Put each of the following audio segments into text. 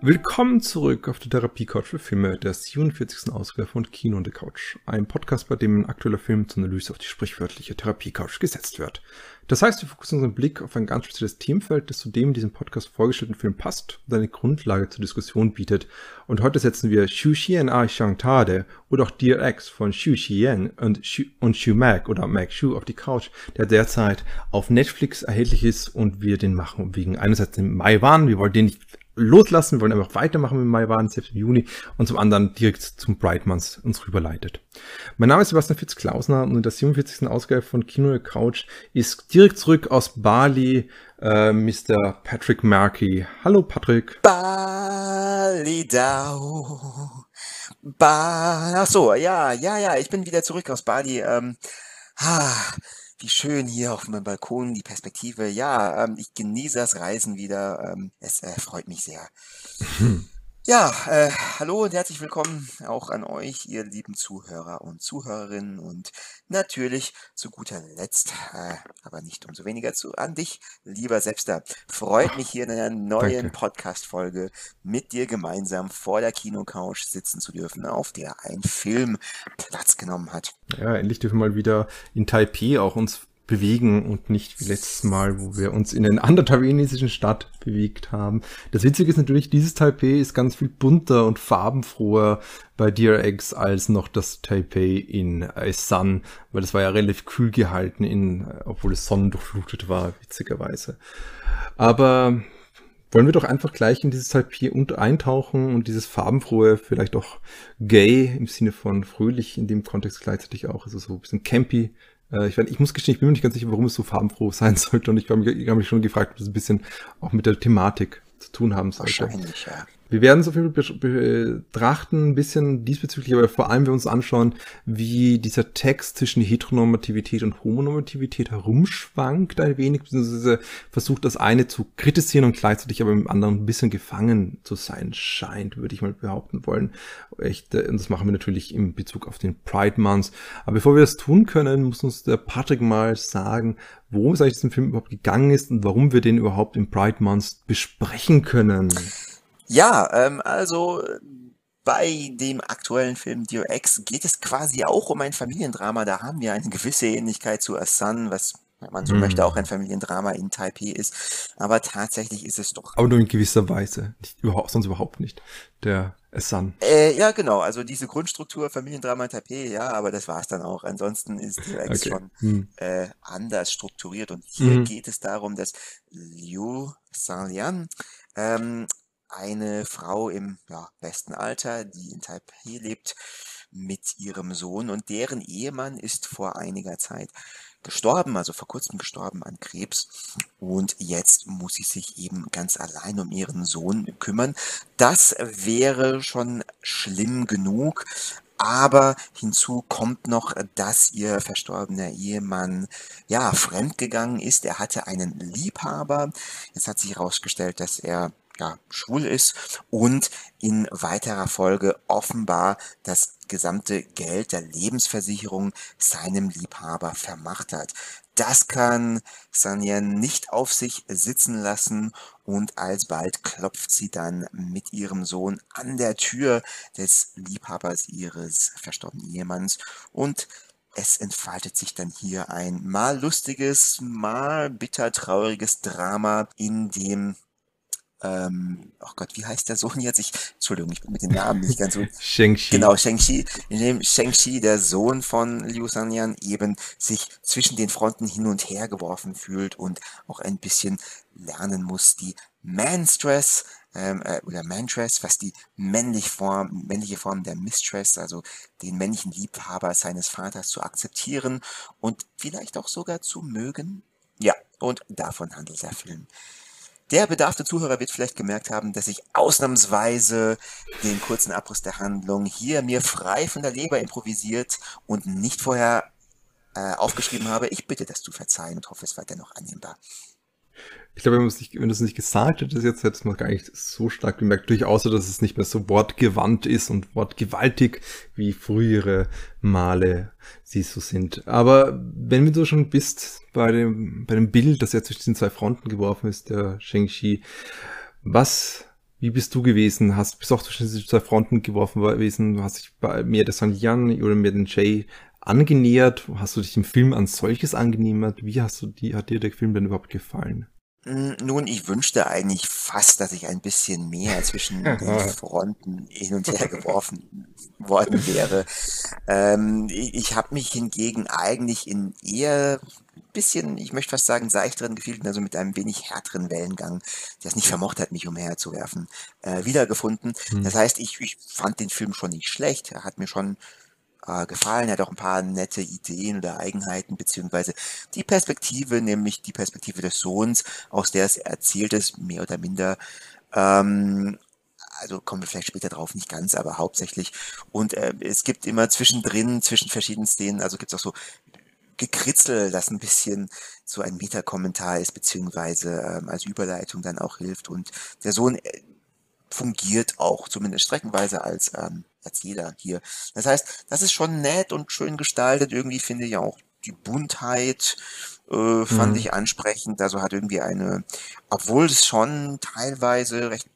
Willkommen zurück auf der Therapie-Couch für Filme, der 47. Ausgabe von Kino on the Couch, ein Podcast, bei dem ein aktueller Film zur Analyse auf die sprichwörtliche Therapie-Couch gesetzt wird. Das heißt, wir fokussieren unseren Blick auf ein ganz spezielles Themenfeld, das zu dem in diesem Podcast vorgestellten Film passt und eine Grundlage zur Diskussion bietet. Und heute setzen wir Chih-Yen Hsu oder auch Dear Ex von Chih-Yen und Mag oder Mag Hsu auf die Couch, der derzeit auf Netflix erhältlich ist, und wir den machen wegen einerseits im Mai waren, wir wollen den nicht loslassen, wir wollen einfach weitermachen mit Maiwan, selbst im Juni, und zum anderen direkt zum Brightmans uns rüberleitet. Mein Name ist Sebastian Fitzklausner und in der 47. Ausgabe von Kino on the Couch ist direkt zurück aus Bali Mr. Patrick Markey. Hallo Patrick. Balidau. Ach so, ja, ich bin wieder zurück aus Bali. Wie schön hier auf meinem Balkon, die Perspektive. Ja, ich genieße das Reisen wieder. Es freut mich sehr. Ja, hallo und herzlich willkommen auch an euch, ihr lieben Zuhörer und Zuhörerinnen. Und natürlich zu guter Letzt, aber nicht umso weniger an dich, lieber Sebster. Freut mich, hier in einer neuen Podcast-Folge mit dir gemeinsam vor der Kinocouch sitzen zu dürfen, auf der ein Film Platz genommen hat. Ja, endlich dürfen wir mal wieder in Taipei auch uns bewegen und nicht wie letztes Mal, wo wir uns in einer anderen taiwanesischen Stadt bewegt haben. Das Witzige ist natürlich, dieses Taipei ist ganz viel bunter und farbenfroher bei Dear Ex als noch das Taipei in A-Sun, weil das war ja relativ kühl gehalten, obwohl es sonnendurchflutet war, witzigerweise. Aber wollen wir doch einfach gleich in dieses Taipei eintauchen und dieses farbenfrohe, vielleicht auch gay im Sinne von fröhlich in dem Kontext gleichzeitig auch, also so ein bisschen campy. Ich muss gestehen, ich bin mir nicht ganz sicher, warum es so farbenfroh sein sollte, und ich habe mich schon gefragt, ob es ein bisschen auch mit der Thematik zu tun haben sollte. Wahrscheinlich, ja. Wir werden es auf jeden Fall betrachten, ein bisschen diesbezüglich, aber vor allem wir uns anschauen, wie dieser Text zwischen Heteronormativität und Homonormativität herumschwankt ein wenig, beziehungsweise versucht, das eine zu kritisieren und gleichzeitig aber im anderen ein bisschen gefangen zu sein scheint, würde ich mal behaupten wollen. Und das machen wir natürlich in Bezug auf den Pride Month. Aber bevor wir das tun können, muss uns der Patrick mal sagen, worum es eigentlich in diesem Film überhaupt gegangen ist und warum wir den überhaupt im Pride Month besprechen können. Ja, also bei dem aktuellen Film Dear Ex geht es quasi auch um ein Familiendrama. Da haben wir eine gewisse Ähnlichkeit zu A-Sun, was, wenn man so möchte, auch ein Familiendrama in Taipei ist. Aber tatsächlich ist es doch... Aber nur in gewisser Weise, sonst überhaupt nicht. Der A-Sun. Ja, genau. Also diese Grundstruktur Familiendrama in Taipei, ja, aber das war's dann auch. Ansonsten ist Dear Ex schon anders strukturiert. Und hier geht es darum, dass Liu Sanlian... eine Frau im besten Alter, die in Taipei lebt, mit ihrem Sohn, und deren Ehemann ist vor einiger Zeit gestorben, also vor kurzem gestorben an Krebs, und jetzt muss sie sich eben ganz allein um ihren Sohn kümmern. Das wäre schon schlimm genug, aber hinzu kommt noch, dass ihr verstorbener Ehemann fremdgegangen ist. Er hatte einen Liebhaber, jetzt hat sich herausgestellt, dass er schwul ist, und in weiterer Folge offenbar das gesamte Geld der Lebensversicherung seinem Liebhaber vermacht hat. Das kann Sanyan nicht auf sich sitzen lassen, und alsbald klopft sie dann mit ihrem Sohn an der Tür des Liebhabers ihres verstorbenen Ehemanns, und es entfaltet sich dann hier ein mal lustiges, mal bitter trauriges Drama, in dem wie heißt der Sohn jetzt? Entschuldigung, ich bin mit den Namen nicht ganz so. Shengshi. Genau, Shengshi. In dem Shengshi, der Sohn von Liu Sanlian, eben sich zwischen den Fronten hin und her geworfen fühlt und auch ein bisschen lernen muss, die Manstress oder Mantress, was die männliche Form der Mistress, also den männlichen Liebhaber seines Vaters, zu akzeptieren und vielleicht auch sogar zu mögen. Ja, und davon handelt der Film. Der bedarfte Zuhörer wird vielleicht gemerkt haben, dass ich ausnahmsweise den kurzen Abriss der Handlung hier mir frei von der Leber improvisiert und nicht vorher aufgeschrieben habe. Ich bitte das zu verzeihen und hoffe, es war dennoch annehmbar. Ich glaube, wenn du es nicht gesagt hättest, jetzt hättest du es gar nicht so stark gemerkt. Durchaus, dass es nicht mehr so wortgewandt ist und wortgewaltig, wie frühere Male sie so sind. Aber wenn du schon bist bei dem Bild, das ja zwischen den zwei Fronten geworfen ist, der Shengshi, wie bist du gewesen? Bist auch zwischen den zwei Fronten geworfen gewesen? Du hast dich bei mehr der Sanlian oder mehr den Jay angenähert? Hast du dich dem Film an solches angenähert? Wie hat dir der Film denn überhaupt gefallen? Nun, ich wünschte eigentlich fast, dass ich ein bisschen mehr zwischen den Fronten hin und her geworfen worden wäre. Ich habe mich hingegen eigentlich in eher bisschen, ich möchte fast sagen, seichteren gefühlt, also mit einem wenig härteren Wellengang, der es nicht vermocht hat, mich umherzuwerfen, wiedergefunden. Das heißt, ich fand den Film schon nicht schlecht. Er hat mir schon gefallen, er hat auch ein paar nette Ideen oder Eigenheiten, beziehungsweise die Perspektive, nämlich die Perspektive des Sohns, aus der es erzählt ist, mehr oder minder, also kommen wir vielleicht später drauf, nicht ganz, aber hauptsächlich. Und es gibt immer zwischendrin, zwischen verschiedenen Szenen, also gibt es auch so Gekritzel, das ein bisschen so ein Metakommentar ist, beziehungsweise als Überleitung dann auch hilft. Und der Sohn fungiert auch zumindest streckenweise als Erzähler hier. Das heißt, das ist schon nett und schön gestaltet. Irgendwie finde ich auch die Buntheit fand ich ansprechend. Also hat irgendwie eine, obwohl es schon teilweise recht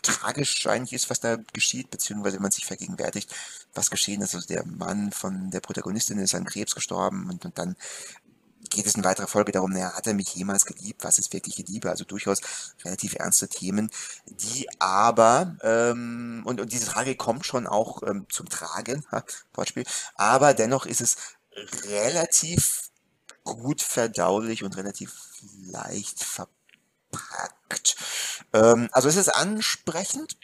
tragisch eigentlich ist, was da geschieht, beziehungsweise wenn man sich vergegenwärtigt, was geschehen ist. Also der Mann von der Protagonistin ist an Krebs gestorben und dann geht es in weiterer Folge darum, naja, hat er mich jemals geliebt? Was ist wirkliche Liebe? Also durchaus relativ ernste Themen, die aber, und diese Frage kommt schon auch zum Tragen, Wortspiel, aber dennoch ist es relativ gut verdaulich und relativ leicht verpackt. Also es ist ansprechend,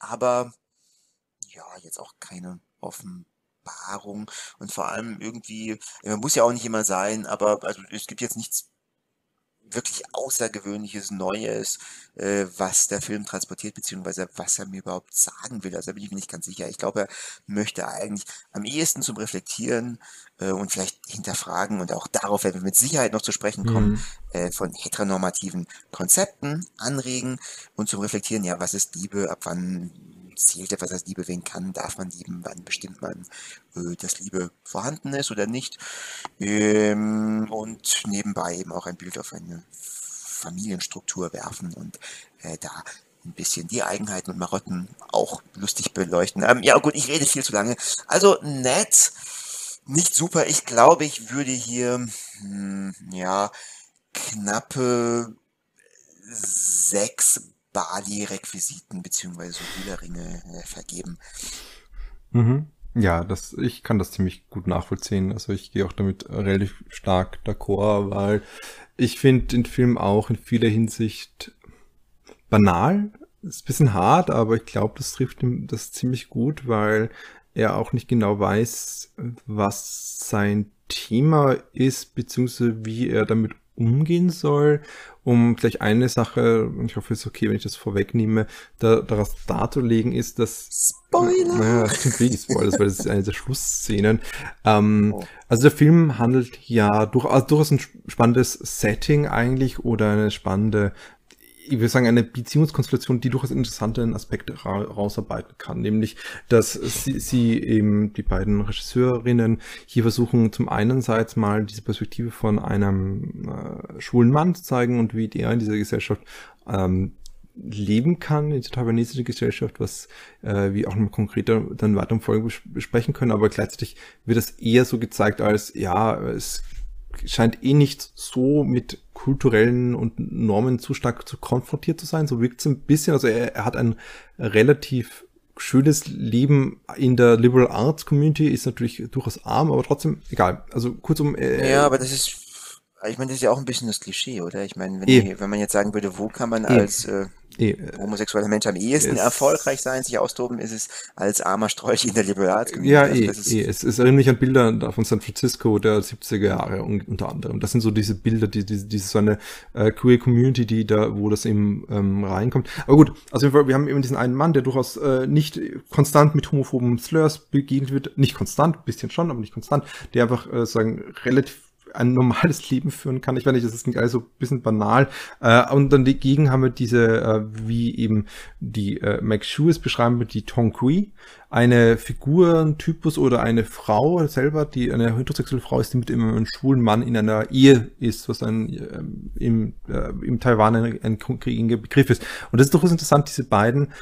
aber ja, jetzt auch keine Offenbarung und vor allem irgendwie, man muss ja auch nicht immer sein, aber also es gibt jetzt nichts wirklich Außergewöhnliches, Neues, was der Film transportiert, beziehungsweise was er mir überhaupt sagen will. Also da bin ich mir nicht ganz sicher. Ich glaube, er möchte eigentlich am ehesten zum Reflektieren und vielleicht hinterfragen, und auch darauf werden wir mit Sicherheit noch zu sprechen kommen, von heteronormativen Konzepten anregen und zum Reflektieren, ja, was ist Liebe, ab wann zählt etwas als Liebe, wen kann, darf man lieben, wann bestimmt man, dass Liebe vorhanden ist oder nicht. Und nebenbei eben auch ein Bild auf eine Familienstruktur werfen und da ein bisschen die Eigenheiten und Marotten auch lustig beleuchten. Ja gut, ich rede viel zu lange. Also nett, nicht super. Ich glaube, ich würde hier knappe 6 Bali-Requisiten bzw. Hühlerringe vergeben. Ja, ich kann das ziemlich gut nachvollziehen. Also ich gehe auch damit relativ stark d'accord, weil ich finde den Film auch in vieler Hinsicht banal. Ist ein bisschen hart, aber ich glaube, das trifft ihm das ziemlich gut, weil er auch nicht genau weiß, was sein Thema ist, beziehungsweise wie er damit umgehen soll. Um gleich eine Sache, ich hoffe, es ist okay, wenn ich das vorwegnehme, daraus darzulegen ist, dass... Spoiler! Naja, das sind wirklich Spoilers, weil das ist eine der Schlussszenen. Also der Film handelt ja durchaus ein spannendes Setting eigentlich oder eine spannende, ich würde sagen, eine Beziehungskonstellation, die durchaus interessanten Aspekte rausarbeiten kann. Nämlich, dass sie eben die beiden Regisseurinnen hier versuchen, zum einerseits mal diese Perspektive von einem schwulen Mann zu zeigen und wie der in dieser Gesellschaft leben kann, in der taiwanesischen Gesellschaft, was wir auch noch konkreter dann weiter im Folge besprechen können. Aber gleichzeitig wird das eher so gezeigt als, ja, es scheint eh nicht so mit kulturellen und Normen zu stark zu konfrontiert zu sein. So wirkt es ein bisschen. Also er hat ein relativ schönes Leben in der Liberal Arts Community, ist natürlich durchaus arm, aber trotzdem egal. Also kurzum. Ja, aber das ist, ich meine, das ist ja auch ein bisschen das Klischee, oder? Ich meine, wenn man jetzt sagen würde, wo kann man als homosexuelle Menschen am ehesten erfolgreich sein, sich austoben, ist es als armer Strolch in der Liberalsgemeinde. Ja, also es erinnert mich an Bilder von San Francisco der 70er Jahre unter anderem. Das sind so diese Bilder, diese so eine queer Community, die da, wo das eben reinkommt. Aber gut, also wir haben eben diesen einen Mann, der durchaus nicht konstant mit homophoben Slurs begegnet wird, nicht konstant, bisschen schon, aber nicht konstant, der einfach sagen relativ ein normales Leben führen kann. Ich weiß nicht, das ist alles so ein bisschen banal. Und dann dagegen haben wir diese, wie eben die Mag Hsu es beschreiben wird, die Tongkui, eine Figur, ein Typus oder eine Frau selber, die eine heterosexuelle Frau ist, die mit einem schwulen Mann in einer Ehe ist, was dann im Taiwan ein gängiger Begriff ist. Und das ist durchaus interessant, diese beiden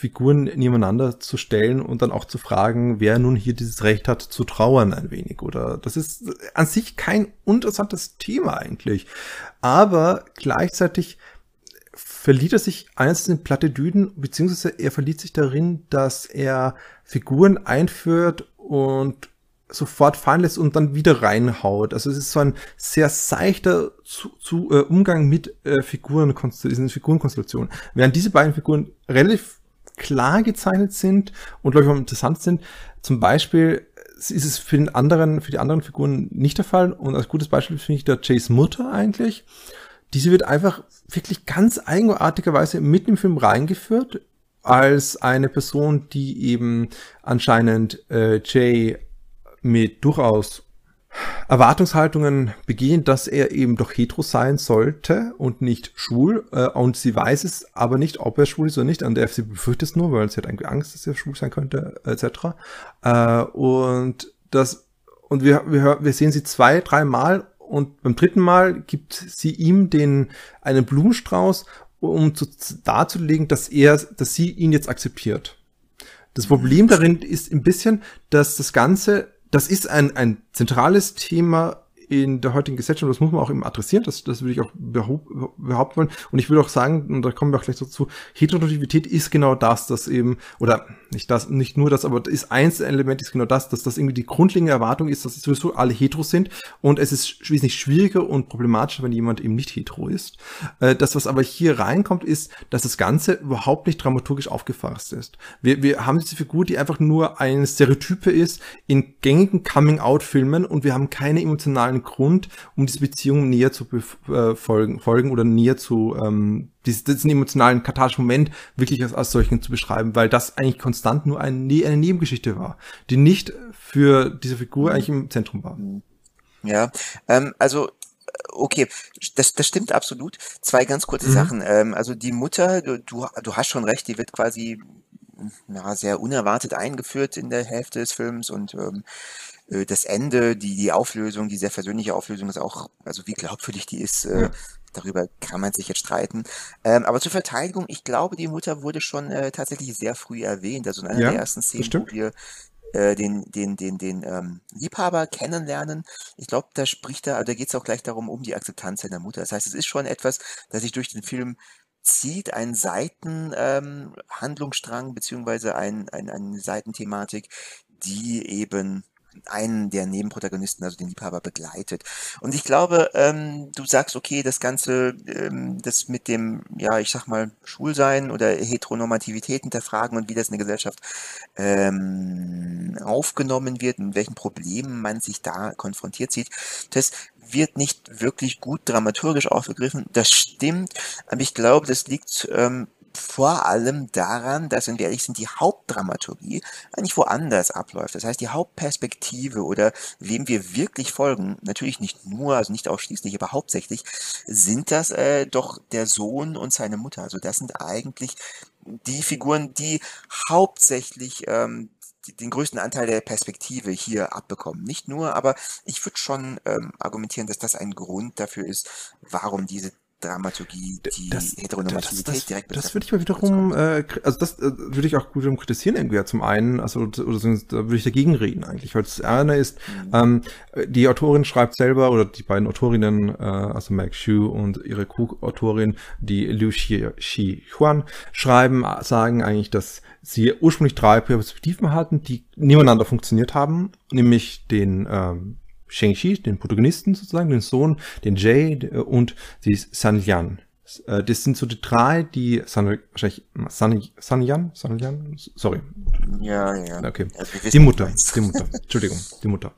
Figuren nebeneinander zu stellen und dann auch zu fragen, wer nun hier dieses Recht hat, zu trauern ein wenig. Oder das ist an sich kein interessantes Thema eigentlich, aber gleichzeitig verliert er sich eines in Plattitüden, beziehungsweise er verliert sich darin, dass er Figuren einführt und sofort fallen lässt und dann wieder reinhaut. Also es ist so ein sehr seichter Umgang mit diesen Figurenkonstellationen. Während diese beiden Figuren relativ klar gezeichnet sind und, glaube ich, auch interessant sind, zum Beispiel ist es für die anderen Figuren nicht der Fall. Und als gutes Beispiel finde ich da Jays Mutter eigentlich. Diese wird einfach wirklich ganz eigenartigerweise mitten im Film reingeführt, als eine Person, die eben anscheinend Jay mit durchaus Erwartungshaltungen begehen, dass er eben doch hetero sein sollte und nicht schwul. Und sie weiß es aber nicht, ob er schwul ist oder nicht. Und sie befürchtet es nur, weil sie hat irgendwie Angst, dass er schwul sein könnte, etc. Und wir sehen sie 2-3 Mal. Und beim 3. Mal gibt sie ihm einen Blumenstrauß, um darzulegen, dass sie ihn jetzt akzeptiert. Das Problem darin ist ein bisschen, dass das Ganze, das ist ein zentrales Thema in der heutigen Gesellschaft, das muss man auch eben adressieren, das würde ich auch behaupten wollen. Und ich würde auch sagen, und da kommen wir auch gleich dazu, Heteronormativität ist genau das eben, oder nicht nur das, aber ist eins Element, ist genau das, dass das irgendwie die grundlegende Erwartung ist, dass sowieso alle heteros sind und es ist wesentlich schwieriger und problematischer, wenn jemand eben nicht hetero ist. Das, was aber hier reinkommt, ist, dass das Ganze überhaupt nicht dramaturgisch aufgefasst ist. Wir haben diese Figur, die einfach nur eine Stereotype ist in gängigen Coming-out-Filmen und wir haben keine emotionalen Grund, um diese Beziehung näher zu folgen oder näher zu diesen emotionalen kathartischen Moment wirklich als solchen zu beschreiben, weil das eigentlich konstant nur eine Nebengeschichte war, die nicht für diese Figur eigentlich im Zentrum war. Ja, also okay, das stimmt absolut. Zwei ganz kurze Sachen. Also die Mutter, du hast schon recht, die wird quasi sehr unerwartet eingeführt in der Hälfte des Films und das Ende, die Auflösung, die sehr versöhnliche Auflösung ist auch, also wie glaubwürdig die ist, darüber kann man sich jetzt streiten. Aber zur Verteidigung, ich glaube, die Mutter wurde schon tatsächlich sehr früh erwähnt. Also in einer der ersten Szenen, wo wir den Liebhaber kennenlernen. Ich glaube, da geht es auch gleich darum, um die Akzeptanz seiner Mutter. Das heißt, es ist schon etwas, das sich durch den Film zieht, einen Seitenhandlungsstrang, beziehungsweise eine Seitenthematik, die eben einen der Nebenprotagonisten, also den Liebhaber, begleitet. Und ich glaube, du sagst, okay, das Ganze, das mit dem, ja, ich sag mal, Schwulsein oder Heteronormativität hinterfragen und wie das in der Gesellschaft aufgenommen wird, mit welchen Problemen man sich da konfrontiert sieht, das wird nicht wirklich gut dramaturgisch aufgegriffen. Das stimmt, aber ich glaube, das liegt vor allem daran, dass, wenn wir ehrlich sind, die Hauptdramaturgie eigentlich woanders abläuft. Das heißt, die Hauptperspektive oder wem wir wirklich folgen, natürlich nicht nur, also nicht ausschließlich, aber hauptsächlich, sind das doch der Sohn und seine Mutter. Also das sind eigentlich die Figuren, die hauptsächlich den größten Anteil der Perspektive hier abbekommen. Nicht nur, aber ich würde schon argumentieren, dass das ein Grund dafür ist, warum diese Dramaturgie, die Heteronormativität direkt betrifft. Das würde ich mal wiederum, also das würde ich auch gut kritisieren irgendwie, zum einen, also oder sonst, da würde ich dagegen reden eigentlich, weil das eine ist, die Autorin schreibt selber, oder die beiden Autorinnen, also Mag Hsu und ihre Co-Autorin, die Liu Shi-Huan, sagen eigentlich, dass sie ursprünglich 3 Perspektiven hatten, die nebeneinander funktioniert haben, nämlich den Shengshi, den Protagonisten sozusagen, den Sohn, den Jay und die Sanlian, Das sind so die drei, die Sanlian? Sorry. Ja, ja. Okay. Die Mutter. Entschuldigung, die Mutter.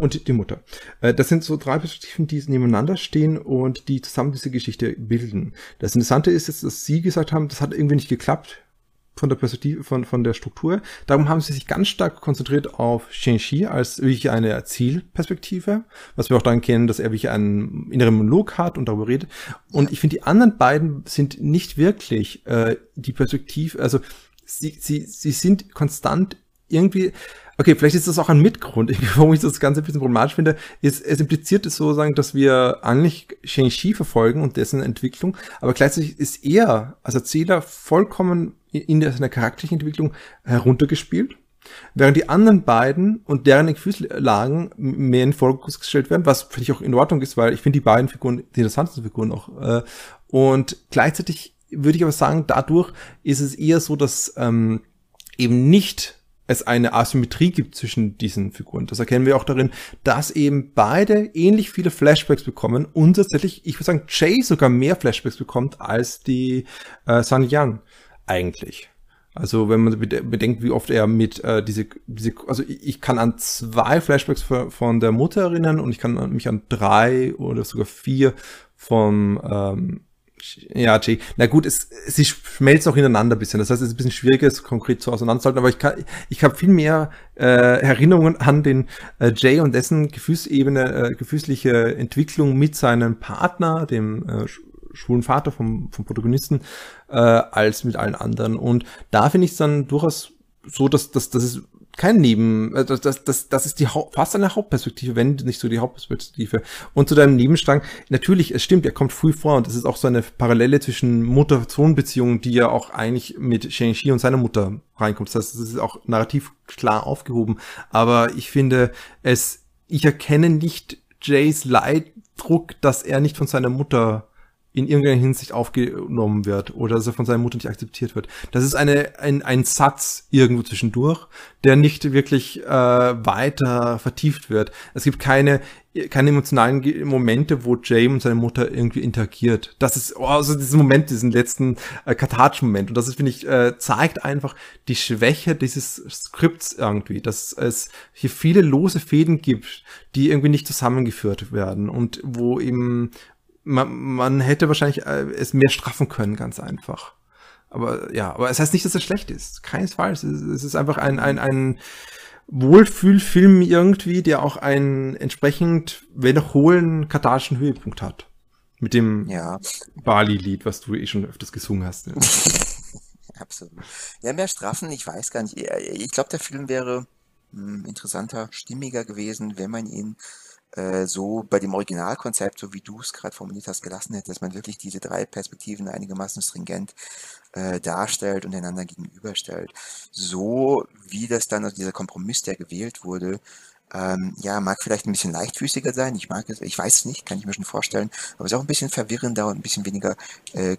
Und die Mutter. Das sind so drei Perspektiven, die nebeneinander stehen und die zusammen diese Geschichte bilden. Das Interessante ist jetzt, dass sie gesagt haben, das hat irgendwie nicht geklappt von der Perspektive, von der Struktur. Darum haben sie sich ganz stark konzentriert auf Shengshi als wirklich eine Zielperspektive, was wir auch dann kennen, dass er wirklich einen inneren Monolog hat und darüber redet. Und ich finde, die anderen beiden sind nicht wirklich die Perspektive, also sie sind konstant irgendwie, okay, vielleicht ist das auch ein Mitgrund, warum ich das Ganze ein bisschen problematisch finde, ist, es impliziert es sozusagen, dass wir eigentlich Shengshi verfolgen und dessen Entwicklung, aber gleichzeitig ist er als Erzähler vollkommen in seiner charakterlichen Entwicklung heruntergespielt, während die anderen beiden und deren Gefühlslagen mehr in den Fokus gestellt werden, was finde ich auch in Ordnung ist, weil ich finde die beiden Figuren die interessantesten Figuren auch. Und gleichzeitig würde ich aber sagen, dadurch ist es eher so, dass eben nicht es eine Asymmetrie gibt zwischen diesen Figuren. Das erkennen wir auch darin, dass eben beide ähnlich viele Flashbacks bekommen und tatsächlich, ich würde sagen, Jay sogar mehr Flashbacks bekommt als die Sanlian eigentlich. Also wenn man bedenkt, wie oft er mit also ich kann an 2 Flashbacks von der Mutter erinnern und ich kann mich an 3 oder sogar 4 vom Jay. Na gut, sie schmelzen auch ineinander ein bisschen. Das heißt, es ist ein bisschen schwieriger, es konkret so auseinanderzuhalten, aber ich habe viel mehr Erinnerungen an den Jay und dessen gefühlsliche Entwicklung mit seinem Partner, dem schwulen Vater vom Protagonisten, als mit allen anderen. Und da finde ich es dann durchaus so, dass es kein Neben, das ist die fast eine Hauptperspektive, wenn nicht so die Hauptperspektive. Und zu deinem Nebenstrang, natürlich, es stimmt, er kommt früh vor und es ist auch so eine Parallele zwischen Mutter-Sohn-Beziehungen, die ja auch eigentlich mit Shengshi und seiner Mutter reinkommt. Das heißt, es ist auch narrativ klar aufgehoben. Aber ich finde, ich erkenne nicht Jays Leiddruck, dass er nicht von seiner Mutter in irgendeiner Hinsicht aufgenommen wird oder dass er von seiner Mutter nicht akzeptiert wird. Das ist ein Satz irgendwo zwischendurch, der nicht wirklich weiter vertieft wird. Es gibt keine emotionalen Momente, wo Jay und seine Mutter irgendwie interagiert. Das ist also diesen letzten kathartischen Moment. Und das ist, finde ich, zeigt einfach die Schwäche dieses Skripts irgendwie, dass es hier viele lose Fäden gibt, die irgendwie nicht zusammengeführt werden und wo eben man hätte wahrscheinlich es mehr straffen können, ganz einfach. Aber ja, aber es heißt nicht, dass es schlecht ist. Keinesfalls. Es ist einfach ein Wohlfühlfilm irgendwie, der auch einen entsprechend, wenn auch hohen, kathartischen Höhepunkt hat. Mit dem Bali-Lied, was du eh schon öfters gesungen hast. Ne? Absolut. Ja, mehr straffen, ich weiß gar nicht. Ich glaube, der Film wäre interessanter, stimmiger gewesen, wenn man ihn so bei dem Originalkonzept, so wie du es gerade formuliert hast, gelassen hätte, dass man wirklich diese 3 Perspektiven einigermaßen stringent darstellt und einander gegenüberstellt. So wie das dann, also dieser Kompromiss, der gewählt wurde, mag vielleicht ein bisschen leichtfüßiger sein, ich weiß es nicht, kann ich mir schon vorstellen, aber es ist auch ein bisschen verwirrender und ein bisschen weniger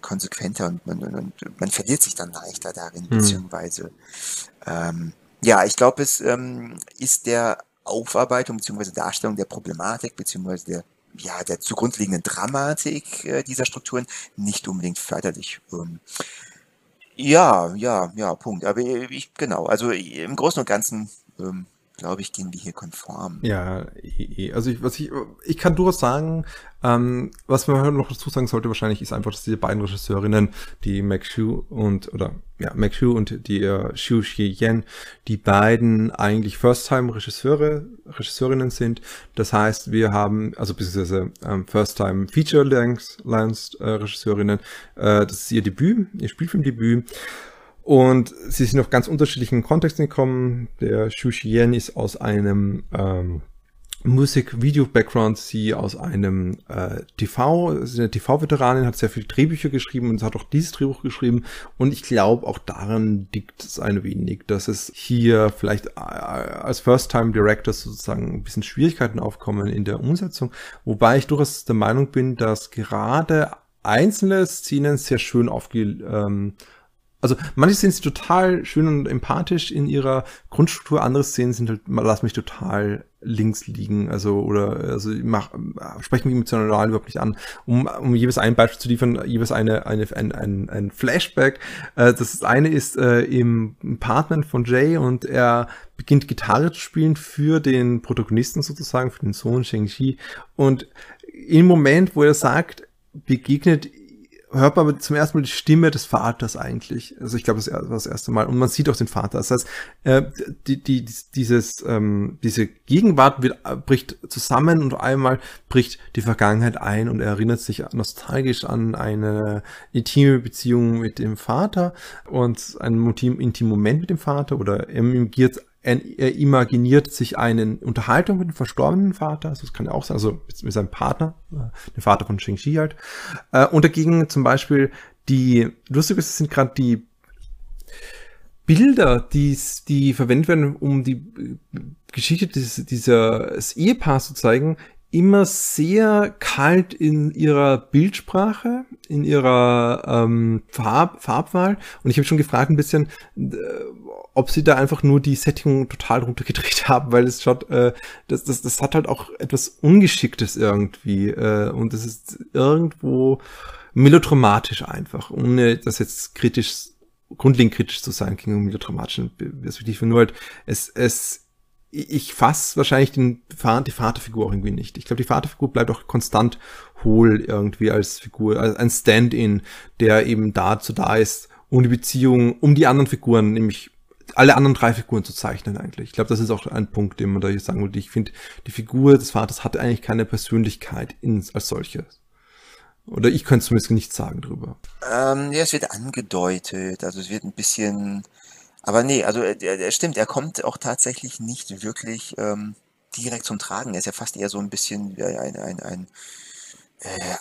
konsequenter und man verliert sich dann leichter darin, beziehungsweise ich glaube, es ist der Aufarbeitung bzw. Darstellung der Problematik bzw. der zugrundliegenden Dramatik dieser Strukturen nicht unbedingt förderlich. Punkt. Aber im Großen und Ganzen glaube ich, gehen wir hier konform. Ja, also ich kann durchaus sagen, was man noch dazu sagen sollte wahrscheinlich, ist einfach, dass diese beiden Regisseurinnen, die Mag Hsu und die Chih-Yen, die beiden eigentlich First-Time-Regisseurinnen sind. Das heißt, wir haben, also beziehungsweise First-Time-Feature-Length-Regisseurinnen, das ist ihr Debüt, ihr Spielfilmdebüt. Und sie sind auf ganz unterschiedlichen Kontexten gekommen. Der Chih-Yen ist aus einem Musik-Video-Background, sie aus einem ist eine TV-Veteranin, hat sehr viele Drehbücher geschrieben und hat auch dieses Drehbuch geschrieben. Und ich glaube, auch daran liegt es ein wenig, dass es hier vielleicht als First-Time-Director sozusagen ein bisschen Schwierigkeiten aufkommen in der Umsetzung. Wobei ich durchaus der Meinung bin, dass gerade einzelne Szenen sehr schön Also manche Szenen sind total schön und empathisch in ihrer Grundstruktur, andere Szenen sind halt, lass mich total links liegen, also sprechen mich emotional überhaupt nicht an. Um jeweils ein Beispiel zu liefern, jeweils ein Flashback. Das eine ist im Apartment von Jay und er beginnt Gitarre zu spielen für den Protagonisten sozusagen, für den Sohn Shengshi. Und im Moment, wo er das sagt, hört man zum ersten Mal die Stimme des Vaters eigentlich. Also ich glaube, das war das erste Mal. Und man sieht auch den Vater. Das heißt, diese Gegenwart bricht zusammen und einmal bricht die Vergangenheit ein und er erinnert sich nostalgisch an eine intime Beziehung mit dem Vater und einen intimen Moment mit dem Vater, oder er imaginiert sich eine Unterhaltung mit dem verstorbenen Vater, also das kann ja auch sein, also mit seinem Partner, dem Vater von Shengshi halt. Und dagegen zum Beispiel lustig ist, sind gerade die Bilder, die verwendet werden, um die Geschichte dieses Ehepaars zu zeigen, immer sehr kalt in ihrer Bildsprache, in ihrer Farbwahl. Und ich habe schon gefragt ein bisschen, ob sie da einfach nur die Setting total runtergedreht haben, weil es schaut, das hat halt auch etwas Ungeschicktes irgendwie. Und es ist irgendwo melodramatisch einfach, ohne das jetzt grundlegend kritisch zu sein gegen einen melodramatischen Perspektive. Nur halt, ich fasse wahrscheinlich die Vaterfigur auch irgendwie nicht. Ich glaube, die Vaterfigur bleibt auch konstant hohl irgendwie als Figur, als ein Stand-in, der eben da ist, um die Beziehung, um die anderen Figuren, nämlich alle anderen drei Figuren zu zeichnen eigentlich. Ich glaube, das ist auch ein Punkt, den man da jetzt sagen wollte. Ich finde, die Figur des Vaters hat eigentlich keine Persönlichkeit als solche. Oder ich könnte zumindest nichts sagen drüber. Ja, es wird angedeutet, also es wird ein bisschen... Aber nee, also stimmt, er kommt auch tatsächlich nicht wirklich direkt zum Tragen. Er ist ja fast eher so ein bisschen wie ein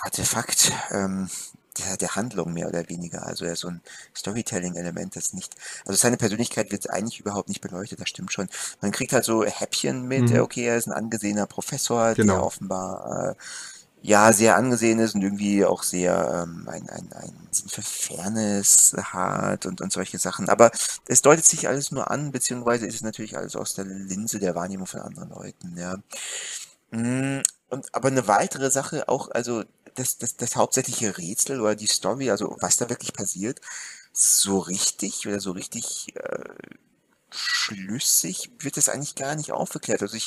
Artefakt der Handlung mehr oder weniger. Also er ist so ein Storytelling-Element, das nicht... Also seine Persönlichkeit wird eigentlich überhaupt nicht beleuchtet, das stimmt schon. Man kriegt halt so Häppchen mit, okay, er ist ein angesehener Professor, genau, der offenbar... sehr angesehen ist und irgendwie auch sehr ein Sinn für Fairness hat und solche Sachen. Aber es deutet sich alles nur an, beziehungsweise ist es natürlich alles aus der Linse der Wahrnehmung von anderen Leuten, ja. Aber eine weitere Sache auch, also das hauptsächliche Rätsel oder die Story, also was da wirklich passiert, so richtig schlüssig wird das eigentlich gar nicht aufgeklärt. Also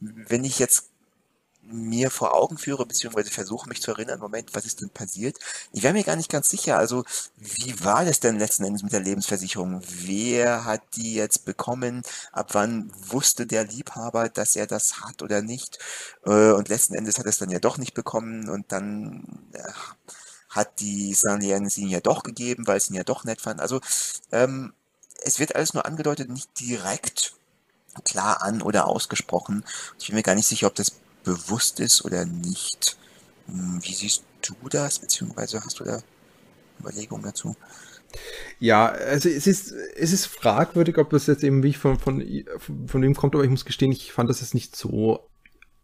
wenn ich jetzt mir vor Augen führe, beziehungsweise versuche mich zu erinnern, Moment, was ist denn passiert? Ich wäre mir gar nicht ganz sicher, also wie war das denn letzten Endes mit der Lebensversicherung? Wer hat die jetzt bekommen? Ab wann wusste der Liebhaber, dass er das hat oder nicht? Und letzten Endes hat er es dann ja doch nicht bekommen und dann hat die Sanlian es ihm ja doch gegeben, weil es ihn ja doch nett fand. Also es wird alles nur angedeutet, nicht direkt klar an- oder ausgesprochen. Ich bin mir gar nicht sicher, ob das bewusst ist oder nicht. Wie siehst du das, beziehungsweise hast du da Überlegungen dazu? Ja, also es ist fragwürdig, ob das jetzt eben wie von dem kommt, aber ich muss gestehen, ich fand das jetzt nicht so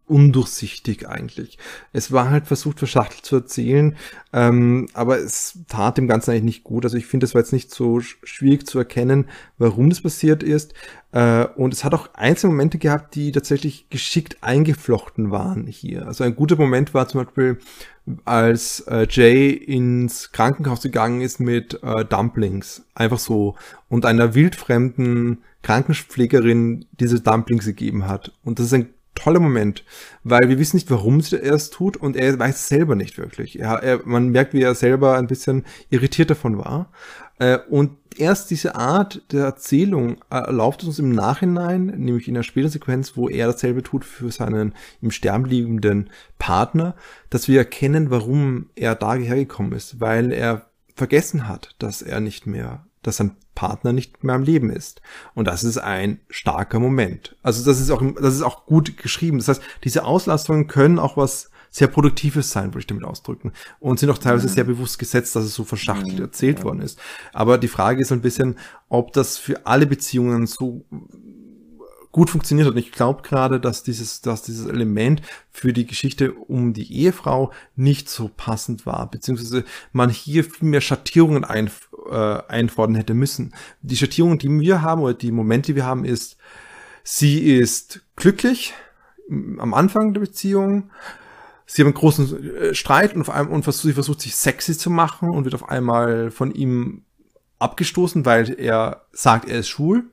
undurchsichtig eigentlich. Es war halt versucht, verschachtelt zu erzählen, aber es tat dem Ganzen eigentlich nicht gut. Also ich finde, es war jetzt nicht so schwierig zu erkennen, warum das passiert ist. Und es hat auch einzelne Momente gehabt, die tatsächlich geschickt eingeflochten waren hier. Also ein guter Moment war zum Beispiel, als Jay ins Krankenhaus gegangen ist mit Dumplings. Einfach so. Und einer wildfremden Krankenpflegerin diese Dumplings gegeben hat. Und das ist ein toller Moment, weil wir wissen nicht, warum er es tut und er weiß es selber nicht wirklich. Man merkt, wie er selber ein bisschen irritiert davon war. Und erst diese Art der Erzählung erlaubt es uns im Nachhinein, nämlich in der späteren Sequenz, wo er dasselbe tut für seinen im Sterben liegenden Partner, dass wir erkennen, warum er da hergekommen ist, weil er vergessen hat, dass sein Partner nicht mehr am Leben ist. Und das ist ein starker Moment. Also das ist auch gut geschrieben. Das heißt, diese Auslastungen können auch was sehr Produktives sein, würde ich damit ausdrücken. Und sind auch teilweise sehr bewusst gesetzt, dass es so verschachtelt erzählt worden ist. Aber die Frage ist ein bisschen, ob das für alle Beziehungen so gut funktioniert hat. Und ich glaube gerade, dass dieses Element für die Geschichte um die Ehefrau nicht so passend war, beziehungsweise man hier viel mehr Schattierungen einfordern hätte müssen. Die Schattierung, die wir haben, oder die Momente, die wir haben, ist, sie ist glücklich am Anfang der Beziehung, sie haben einen großen Streit und versucht sich sexy zu machen und wird auf einmal von ihm abgestoßen, weil er sagt, er ist schwul,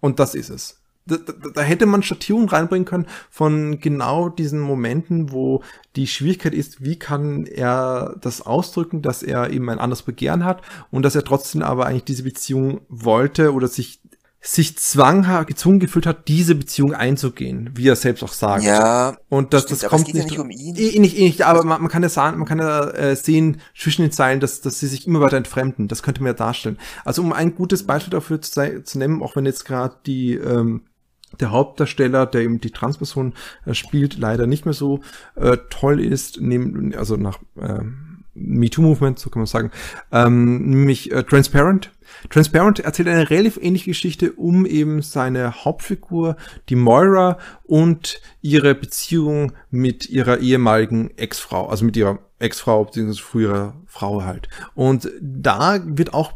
und das ist es. Da hätte man Schattierungen reinbringen können von genau diesen Momenten, wo die Schwierigkeit ist, wie kann er das ausdrücken, dass er eben ein anderes Begehren hat und dass er trotzdem aber eigentlich diese Beziehung wollte oder sich gezwungen gefühlt hat, diese Beziehung einzugehen, wie er selbst auch sagt. Ja. Und das kommt aber nicht um ihn. Nicht, aber man kann ja sagen, man kann ja sehen zwischen den Zeilen, dass sie sich immer weiter entfremden. Das könnte man ja darstellen. Also um ein gutes Beispiel dafür zu nennen, auch wenn jetzt gerade der Hauptdarsteller, der eben die Transperson spielt, leider nicht mehr so toll ist, also nach MeToo-Movement, so kann man sagen, nämlich Transparent. Transparent erzählt eine relativ ähnliche Geschichte um eben seine Hauptfigur, die Moira, und ihre Beziehung mit ihrer ehemaligen Ex-Frau, also mit ihrer Ex-Frau bzw. früherer Frau halt. Und da wird auch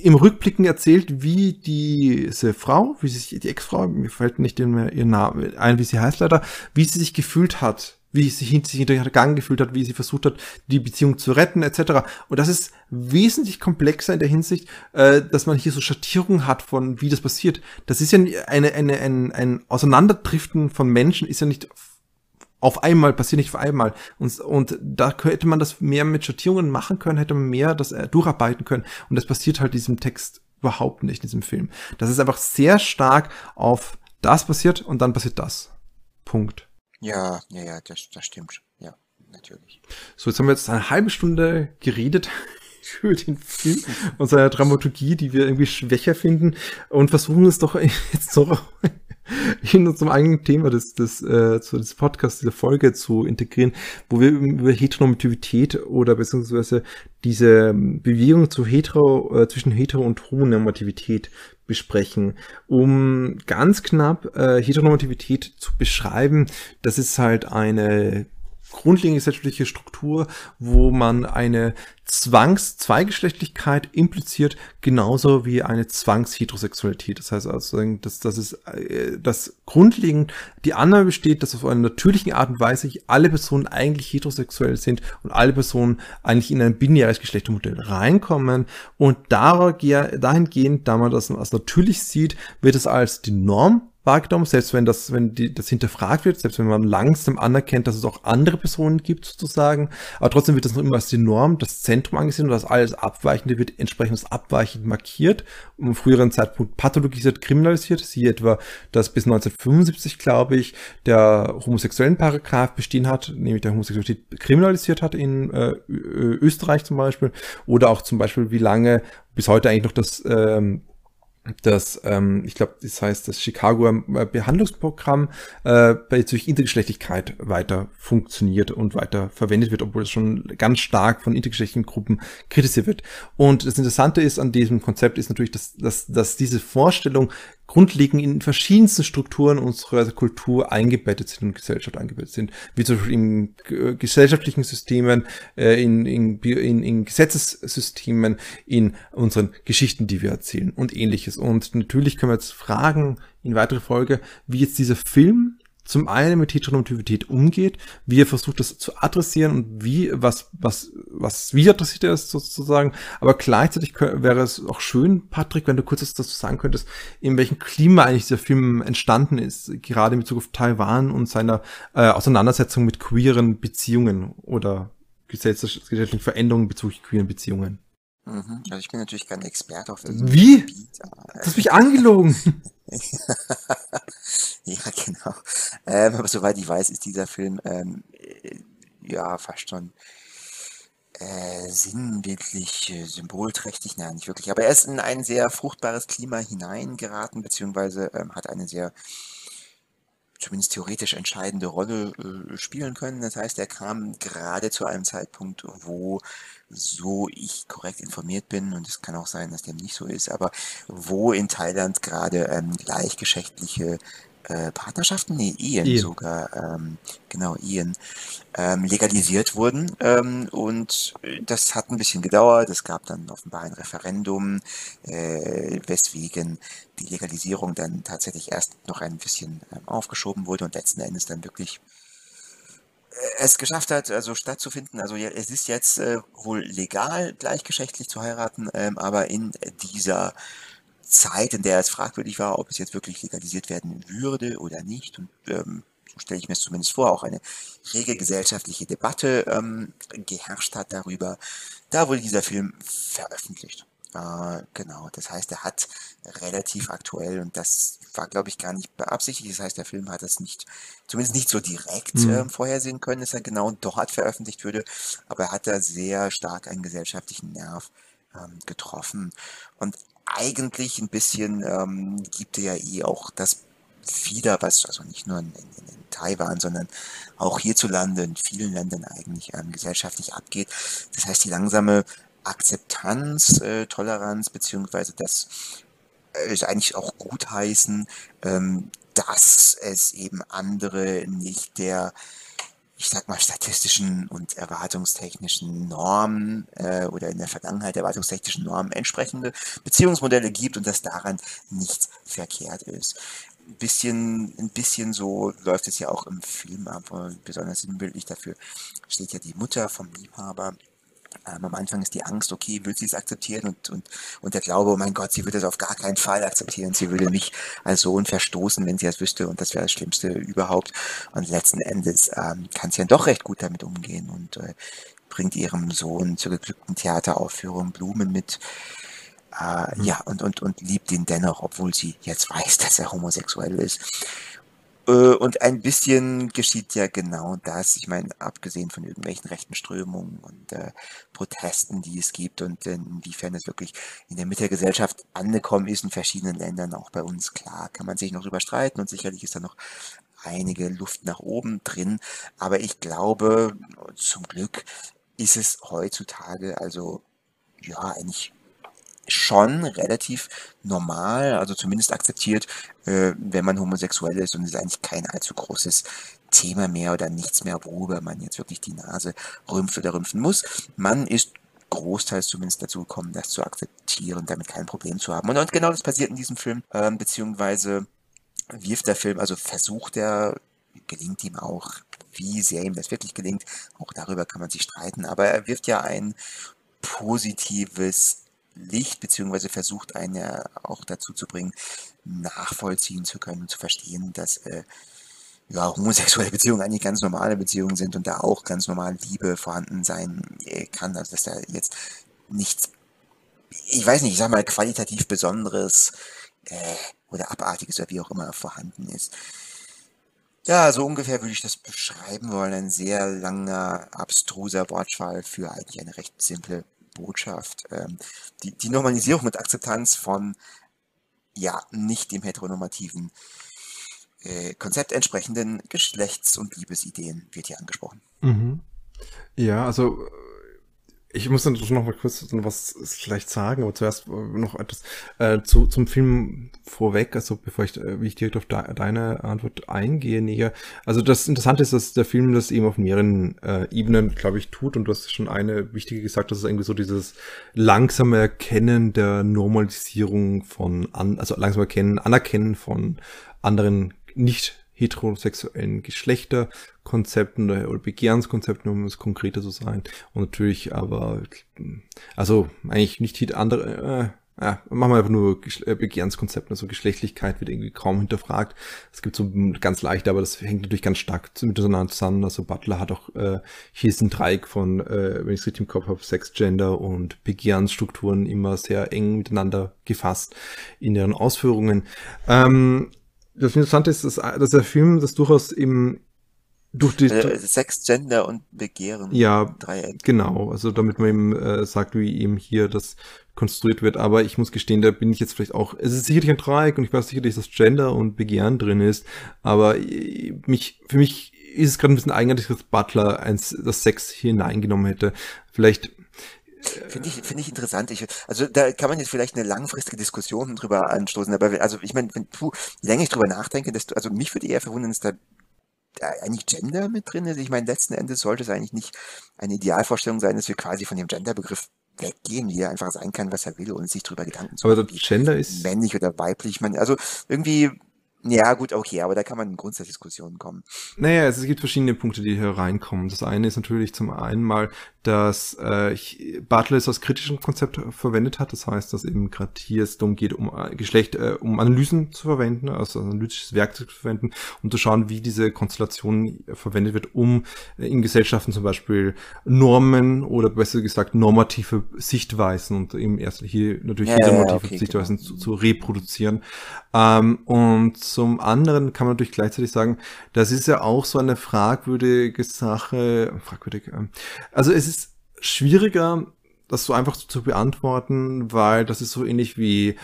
im Rückblicken erzählt, wie diese Frau, wie sich die Ex-Frau, mir fällt nicht mehr ihr Name ein, wie sie heißt leider, wie sie sich gefühlt hat, wie sie sich hintergangen gefühlt hat, wie sie versucht hat, die Beziehung zu retten, etc. Und das ist wesentlich komplexer in der Hinsicht, dass man hier so Schattierungen hat von, wie das passiert. Das ist ja ein Auseinanderdriften von Menschen, ist ja nicht auf einmal, passiert nicht auf einmal. Und da hätte man das mehr mit Schattierungen machen können, hätte man mehr das durcharbeiten können. Und das passiert halt diesem Text überhaupt nicht, in diesem Film. Das ist einfach sehr stark auf das passiert und dann passiert das. Punkt. Ja, das stimmt. Ja, natürlich. So, jetzt haben wir jetzt eine halbe Stunde geredet über den Film und seine Dramaturgie, die wir irgendwie schwächer finden, und versuchen es doch jetzt noch in unserem eigenen Thema des Podcasts, dieser Folge zu integrieren, wo wir über Heteronormativität oder beziehungsweise diese Bewegung zu zwischen Hetero- und Homonormativität besprechen. Um ganz knapp Heteronormativität zu beschreiben, das ist halt eine grundlegende gesellschaftliche Struktur, wo man eine Zweigeschlechtlichkeit impliziert, genauso wie eine Zwangsheterosexualität. Das heißt also, dass grundlegend die Annahme besteht, dass auf einer natürlichen Art und Weise alle Personen eigentlich heterosexuell sind und alle Personen eigentlich in ein binäres Geschlechtermodell reinkommen. Und dahingehend, da man das als natürlich sieht, wird es als die Norm wahrgenommen, selbst wenn das hinterfragt wird, selbst wenn man langsam anerkennt, dass es auch andere Personen gibt sozusagen, aber trotzdem wird das noch immer als die Norm, das Zentrum angesehen, und das alles Abweichende wird entsprechend als abweichend markiert und im früheren Zeitpunkt pathologisiert, kriminalisiert. Siehe etwa, dass bis 1975, glaube ich, der homosexuellen Paragraph bestehen hat, nämlich der Homosexualität kriminalisiert hat in Österreich zum Beispiel, oder auch zum Beispiel, wie lange bis heute eigentlich noch das ich glaube, das heißt, das Chicagoer Behandlungsprogramm durch Intergeschlechtlichkeit weiter funktioniert und weiter verwendet wird, obwohl es schon ganz stark von intergeschlechtlichen Gruppen kritisiert wird. Und das Interessante ist an diesem Konzept ist natürlich, dass diese Vorstellung grundlegend in verschiedensten Strukturen unserer Kultur eingebettet sind und Gesellschaft eingebettet sind, wie zum Beispiel in gesellschaftlichen Systemen, in Gesetzessystemen, in unseren Geschichten, die wir erzählen und Ähnliches. Und natürlich können wir jetzt fragen in weiterer Folge, wie jetzt dieser Film zum einen mit Heteronormativität umgeht, wie er versucht, das zu adressieren und wie adressiert er es sozusagen. Aber gleichzeitig wäre es auch schön, Patrick, wenn du kurz was dazu sagen könntest, in welchem Klima eigentlich dieser Film entstanden ist, gerade in Bezug auf Taiwan und seiner Auseinandersetzung mit queeren Beziehungen oder gesellschaftlichen Veränderungen bezüglich queeren Beziehungen. Also ich bin natürlich kein Experte auf dem Gebiet. Wie? Das hab ich angelogen. Ja, genau. Aber soweit ich weiß, ist dieser Film fast schon sinnbildlich, symbolträchtig, nein, nicht wirklich. Aber er ist in ein sehr fruchtbares Klima hineingeraten, beziehungsweise hat eine sehr, zumindest theoretisch, entscheidende Rolle spielen können. Das heißt, er kam gerade zu einem Zeitpunkt, wo, so ich korrekt informiert bin, und es kann auch sein, dass dem nicht so ist, aber wo in Thailand gerade gleichgeschlechtliche Partnerschaften, nee, Ehen sogar, genau, Ehen, legalisiert wurden. Und das hat ein bisschen gedauert. Es gab dann offenbar ein Referendum, weswegen die Legalisierung dann tatsächlich erst noch ein bisschen aufgeschoben wurde und letzten Endes dann wirklich es geschafft hat, also stattzufinden. Also es ist jetzt wohl legal, gleichgeschlechtlich zu heiraten, aber in dieser Zeit, in der es fragwürdig war, ob es jetzt wirklich legalisiert werden würde oder nicht. Und so stelle ich mir es zumindest vor, auch eine rege gesellschaftliche Debatte geherrscht hat darüber. Da wurde dieser Film veröffentlicht. Genau, das heißt, er hat relativ aktuell, und das war, glaube ich, gar nicht beabsichtigt, das heißt, der Film hat das nicht, zumindest nicht so direkt vorhersehen können, dass er genau dort veröffentlicht würde, aber er hat da sehr stark einen gesellschaftlichen Nerv getroffen. Und eigentlich ein bisschen gibt er ja auch das wieder, was also nicht nur in Taiwan, sondern auch hierzulande, in vielen Ländern eigentlich gesellschaftlich abgeht. Das heißt, die langsame Akzeptanz, Toleranz, beziehungsweise das ist eigentlich auch gutheißen, dass es eben andere nicht der, ich sag mal, statistischen und erwartungstechnischen Normen oder in der Vergangenheit erwartungstechnischen Normen entsprechende Beziehungsmodelle gibt und dass daran nichts verkehrt ist. Ein bisschen so läuft es ja auch im Film ab, besonders sinnbildlich dafür steht ja die Mutter vom Liebhaber. Am Anfang ist die Angst, okay, wird sie es akzeptieren? Und der Glaube, oh mein Gott, sie wird es auf gar keinen Fall akzeptieren. Sie würde mich als Sohn verstoßen, wenn sie das wüsste. Und das wäre das Schlimmste überhaupt. Und letzten Endes kann sie dann doch recht gut damit umgehen und bringt ihrem Sohn zur geglückten Theateraufführung Blumen mit. Ja, und liebt ihn dennoch, obwohl sie jetzt weiß, dass er homosexuell ist. Und ein bisschen geschieht ja genau das. Ich meine, abgesehen von irgendwelchen rechten Strömungen und Protesten, die es gibt und inwiefern es wirklich in der Mitte der Gesellschaft angekommen ist in verschiedenen Ländern, auch bei uns, klar, kann man sich noch drüber streiten und sicherlich ist da noch einige Luft nach oben drin. Aber ich glaube, zum Glück ist es heutzutage also ja eigentlich schon relativ normal, also zumindest akzeptiert, wenn man homosexuell ist, und es ist eigentlich kein allzu großes Thema mehr oder nichts mehr, worüber man jetzt wirklich die Nase rümpft oder rümpfen muss. Man ist großteils zumindest dazu gekommen, das zu akzeptieren, damit kein Problem zu haben. Und genau das passiert in diesem Film, beziehungsweise wirft der Film, also versucht er, gelingt ihm auch, wie sehr ihm das wirklich gelingt, auch darüber kann man sich streiten, aber er wirft ja ein positives Licht, beziehungsweise versucht einen ja auch dazu zu bringen, nachvollziehen zu können und zu verstehen, dass ja, homosexuelle Beziehungen eigentlich ganz normale Beziehungen sind und da auch ganz normal Liebe vorhanden sein kann. Also dass da jetzt nichts, ich weiß nicht, ich sag mal, qualitativ Besonderes oder Abartiges oder wie auch immer vorhanden ist. Ja, so ungefähr würde ich das beschreiben wollen. Ein sehr langer, abstruser Wortschwall für eigentlich eine recht simple Botschaft. Die Normalisierung und Akzeptanz von ja nicht dem heteronormativen Konzept entsprechenden Geschlechts- und Liebesideen wird hier angesprochen. Mhm. Ja, also ich muss dann schon noch mal kurz was vielleicht sagen, aber zuerst noch etwas zum Film vorweg, also bevor ich, wie ich direkt auf deine Antwort eingehe, Nia. Also das Interessante ist, dass der Film das eben auf mehreren Ebenen, glaube ich, tut, und du hast schon eine wichtige gesagt, dass es irgendwie so dieses langsame Erkennen der Normalisierung von, Anerkennen von anderen nicht heterosexuellen Geschlechterkonzepten oder Begehrenskonzepten, um es konkreter zu sein. Und natürlich aber, also eigentlich nicht andere, machen wir einfach nur Begehrenskonzepte, also Geschlechtlichkeit wird irgendwie kaum hinterfragt. Es gibt so ganz leicht, aber das hängt natürlich ganz stark miteinander zusammen. Also Butler hat auch hier ist ein Dreieck von, wenn ich es richtig im Kopf habe, Sex, Gender und Begehrensstrukturen immer sehr eng miteinander gefasst in ihren Ausführungen. Das Interessante ist, dass der Film das durchaus eben durch die Sex, Gender und Begehren. Ja, Dreieck. Genau. Also damit man eben sagt, wie eben hier das konstruiert wird. Aber ich muss gestehen, da bin ich jetzt vielleicht auch, es ist sicherlich ein Dreieck und ich weiß sicherlich, dass Gender und Begehren drin ist. Aber für mich ist es gerade ein bisschen eigenartig, dass Butler das Sex hier hineingenommen hätte. Vielleicht Finde ich interessant. Also da kann man jetzt vielleicht eine langfristige Diskussion drüber anstoßen, aber also ich meine, je länger ich drüber nachdenke, desto, also mich würde eher verwundern, dass da eigentlich Gender mit drin ist. Ich meine, letzten Endes sollte es eigentlich nicht eine Idealvorstellung sein, dass wir quasi von dem Genderbegriff weggehen, jeder einfach sein kann, was er will und sich drüber Gedanken zu machen. Aber das Gender ist männlich oder weiblich, also irgendwie, ja gut, okay, aber da kann man in Grundsatzdiskussionen kommen. Naja, also es gibt verschiedene Punkte, die hier reinkommen. Das eine ist natürlich zum einen mal, dass Butler es aus kritischem Konzept verwendet hat. Das heißt, dass eben gerade hier es darum geht, um Geschlecht, um Analysen zu verwenden, also analytisches Werkzeug zu verwenden, um zu schauen, wie diese Konstellation verwendet wird, um in Gesellschaften zum Beispiel Normen oder besser gesagt normative Sichtweisen und eben erst hier natürlich Sichtweisen zu reproduzieren. Und zum anderen kann man natürlich gleichzeitig sagen, das ist ja auch so eine fragwürdige Sache, also es ist schwieriger, das so einfach zu beantworten, weil das ist so ähnlich wie,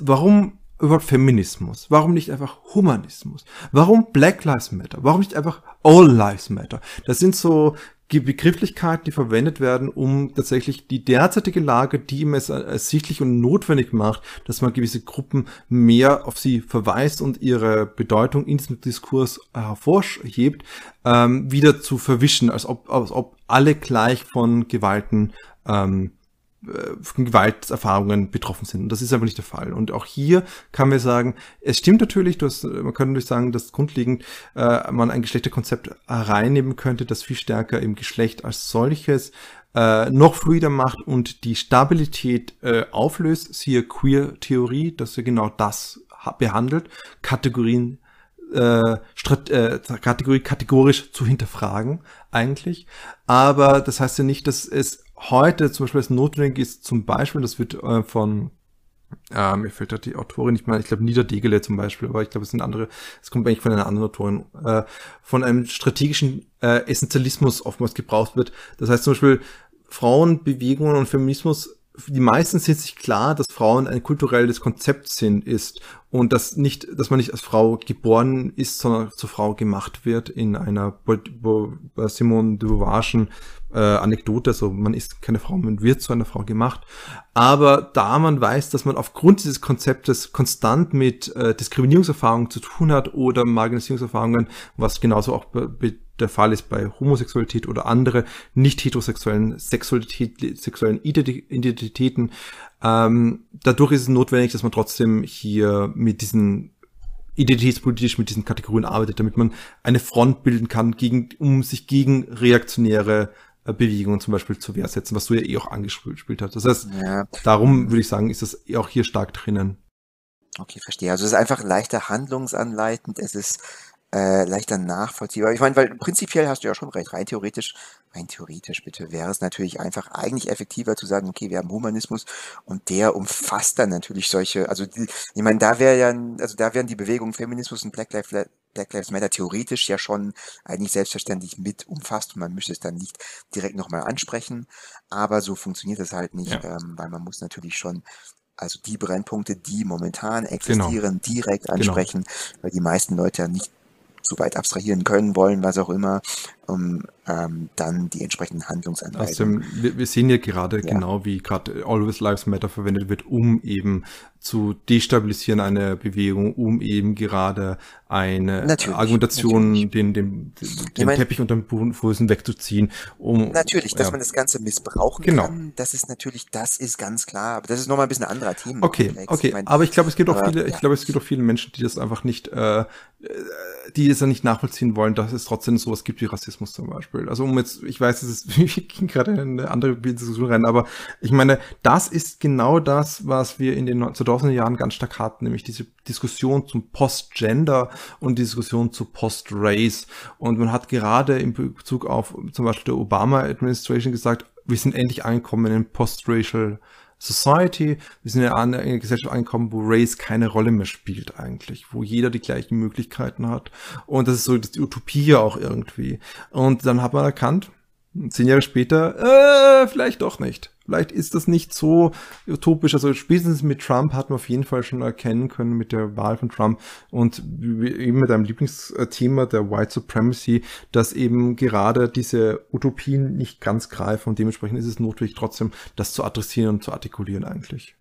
warum überhaupt Feminismus? Warum nicht einfach Humanismus? Warum Black Lives Matter? Warum nicht einfach All Lives Matter? Das sind so Begrifflichkeiten, die verwendet werden, um tatsächlich die derzeitige Lage, die es ersichtlich und notwendig macht, dass man gewisse Gruppen mehr auf sie verweist und ihre Bedeutung in diesem Diskurs hervorhebt, wieder zu verwischen, als ob alle gleich von Gewalten von Gewalterfahrungen betroffen sind. Und das ist einfach nicht der Fall. Und auch hier kann man sagen, es stimmt natürlich, man könnte natürlich sagen, dass grundlegend man ein Geschlechterkonzept reinnehmen könnte, das viel stärker im Geschlecht als solches noch fluider macht und die Stabilität auflöst. Siehe Queer-Theorie, dass sie genau das behandelt, Kategorien kategorisch zu hinterfragen eigentlich. Aber das heißt ja nicht, dass es heute zum Beispiel notwendig ist, zum Beispiel, das wird von, mir fällt da die Autorin nicht mal, ich glaube Niederdegele zum Beispiel, aber ich glaube, es kommt eigentlich von einer anderen Autorin, von einem strategischen Essentialismus oftmals gebraucht wird. Das heißt zum Beispiel, Frauenbewegungen und Feminismus, die meisten sind sich klar, dass Frauen ein kulturelles Konzept ist und dass man nicht als Frau geboren ist, sondern zur Frau gemacht wird in einer Simone de Beauvoirschen Anekdote, also man ist keine Frau, man wird zu einer Frau gemacht, aber da man weiß, dass man aufgrund dieses Konzeptes konstant mit Diskriminierungserfahrungen zu tun hat oder Marginalisierungserfahrungen, was genauso auch der Fall ist bei Homosexualität oder andere nicht heterosexuellen sexuellen Identitäten, dadurch ist es notwendig, dass man trotzdem hier mit diesen identitätspolitisch mit diesen Kategorien arbeitet, damit man eine Front bilden kann, um sich gegen reaktionäre Bewegungen zum Beispiel zu Wehr setzen, was du ja eh auch angespielt hast. Das heißt, darum würde ich sagen, ist das auch hier stark drinnen. Okay, verstehe. Also es ist einfach leichter handlungsanleitend, es ist leichter nachvollziehbar. Ich meine, weil prinzipiell hast du ja schon recht, rein theoretisch bitte, wäre es natürlich einfach eigentlich effektiver zu sagen, okay, wir haben Humanismus und der umfasst dann natürlich solche, ich meine, da wären die Bewegungen Feminismus und Black Lives Matter theoretisch ja schon eigentlich selbstverständlich mit umfasst und man müsste es dann nicht direkt nochmal ansprechen, aber so funktioniert das halt nicht, weil man muss natürlich schon die Brennpunkte, die momentan existieren, direkt ansprechen, weil die meisten Leute ja nicht so weit abstrahieren können, wollen, was auch immer, um dann die entsprechenden Handlungsanweisungen. Also, wir sehen ja gerade genau, wie gerade Always Lives Matter verwendet wird, um eben zu destabilisieren eine Bewegung, um eben gerade eine Argumentation, den Teppich unter den Füßen wegzuziehen. Dass man das Ganze missbrauchen kann, das ist ganz klar, aber das ist nochmal ein bisschen ein anderer Thema. Okay, aber ich glaube, es gibt auch viele Menschen, die das einfach nicht, die es dann nicht nachvollziehen wollen, dass es trotzdem sowas gibt wie Rassismus zum Beispiel. Also ich weiß, wir gehen gerade in eine andere Diskussion rein, aber ich meine, das ist genau das, was wir in den 2000er Jahren ganz stark hatten, nämlich diese Diskussion zum Post-Gender und die Diskussion zu Post-Race. Und man hat gerade in Bezug auf zum Beispiel der Obama-Administration gesagt, wir sind endlich angekommen in einem Post-Racial Society, wir sind in einer Gesellschaft angekommen, wo Race keine Rolle mehr spielt eigentlich, wo jeder die gleichen Möglichkeiten hat. Und das ist so die Utopie auch irgendwie. Und dann hat man erkannt, 10 Jahre später, vielleicht doch nicht. vielleicht ist das nicht so utopisch. Also spätestens mit Trump hat man auf jeden Fall schon erkennen können, mit der Wahl von Trump und eben mit einem Lieblingsthema der White Supremacy, dass eben gerade diese Utopien nicht ganz greifen und dementsprechend ist es notwendig, trotzdem das zu adressieren und zu artikulieren eigentlich,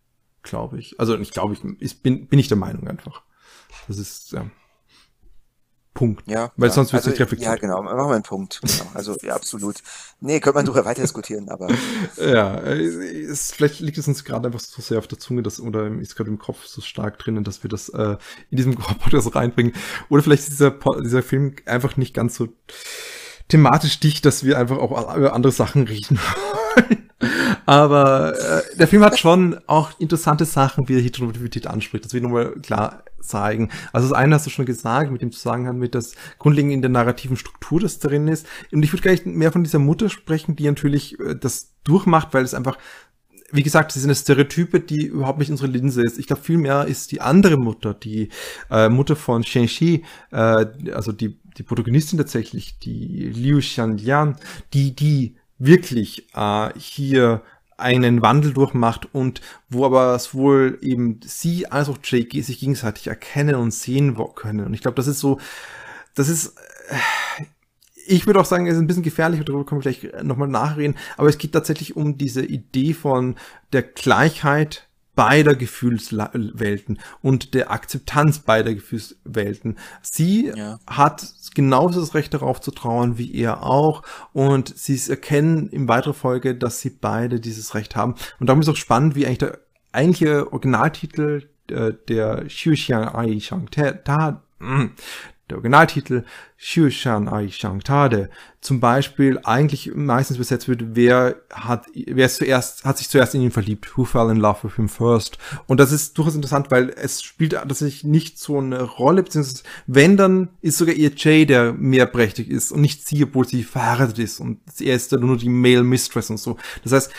glaube ich. Also nicht glaube ich, bin ich der Meinung einfach. Das ist Punkt. Ja, weil sonst wird es nicht reflektiert. Ja, genau, machen wir einen Punkt. Genau. Also, ja, absolut. Nee, könnte man darüber weiter diskutieren, aber. Ja, vielleicht liegt es uns gerade einfach so sehr auf der Zunge, dass, oder ist gerade im Kopf so stark drinnen, dass wir das in diesem Podcast reinbringen. Oder vielleicht ist dieser Film einfach nicht ganz so thematisch dicht, dass wir einfach auch über andere Sachen reden wollen. Aber der Film hat schon auch interessante Sachen, wie er Heteronormativität anspricht. Das will ich nochmal klar zeigen. Also das eine hast du schon gesagt, mit dem Zusammenhang mit das Grundlegende in der narrativen Struktur, das drin ist. Und ich würde gleich mehr von dieser Mutter sprechen, die natürlich das durchmacht, weil es einfach, wie gesagt, sie sind eine Stereotype, die überhaupt nicht unsere Linse ist. Ich glaube, vielmehr ist die andere Mutter, die Mutter von Shengshi, also die Protagonistin tatsächlich, die Liu Sanlian, die wirklich hier einen Wandel durchmacht und wo aber sowohl eben sie als auch Jake sich gegenseitig erkennen und sehen können. Und ich glaube, das ist so, das ist, ich würde auch sagen, es ist ein bisschen gefährlich, darüber können wir gleich nochmal nachreden, aber es geht tatsächlich um diese Idee von der Gleichheit beider Gefühlswelten und der Akzeptanz beider Gefühlswelten. Sie hat genauso das Recht darauf zu trauern, wie er auch. Und sie erkennen in weiterer Folge, dass sie beide dieses Recht haben. Und darum ist auch spannend, wie eigentlich der eigentliche Originaltitel Shushan Ai Shang Tade zum Beispiel eigentlich meistens besetzt wird, wer hat sich zuerst in ihn verliebt, who fell in love with him first. Und das ist durchaus interessant, weil es spielt tatsächlich nicht so eine Rolle, beziehungsweise wenn, dann ist sogar ihr Jay, der mehr prächtig ist und nicht sie, obwohl sie verheiratet ist und er ist dann nur die Male Mistress und so. Das heißt,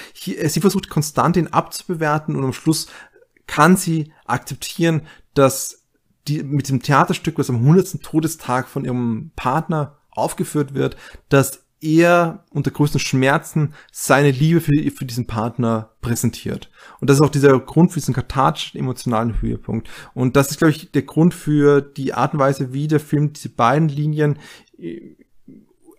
sie versucht konstant ihn abzubewerten und am Schluss kann sie akzeptieren, dass mit dem Theaterstück, was am 100. Todestag von ihrem Partner aufgeführt wird, dass er unter größten Schmerzen seine Liebe für diesen Partner präsentiert. Und das ist auch dieser Grund für diesen kathartischen emotionalen Höhepunkt. Und das ist, glaube ich, der Grund für die Art und Weise, wie der Film diese beiden Linien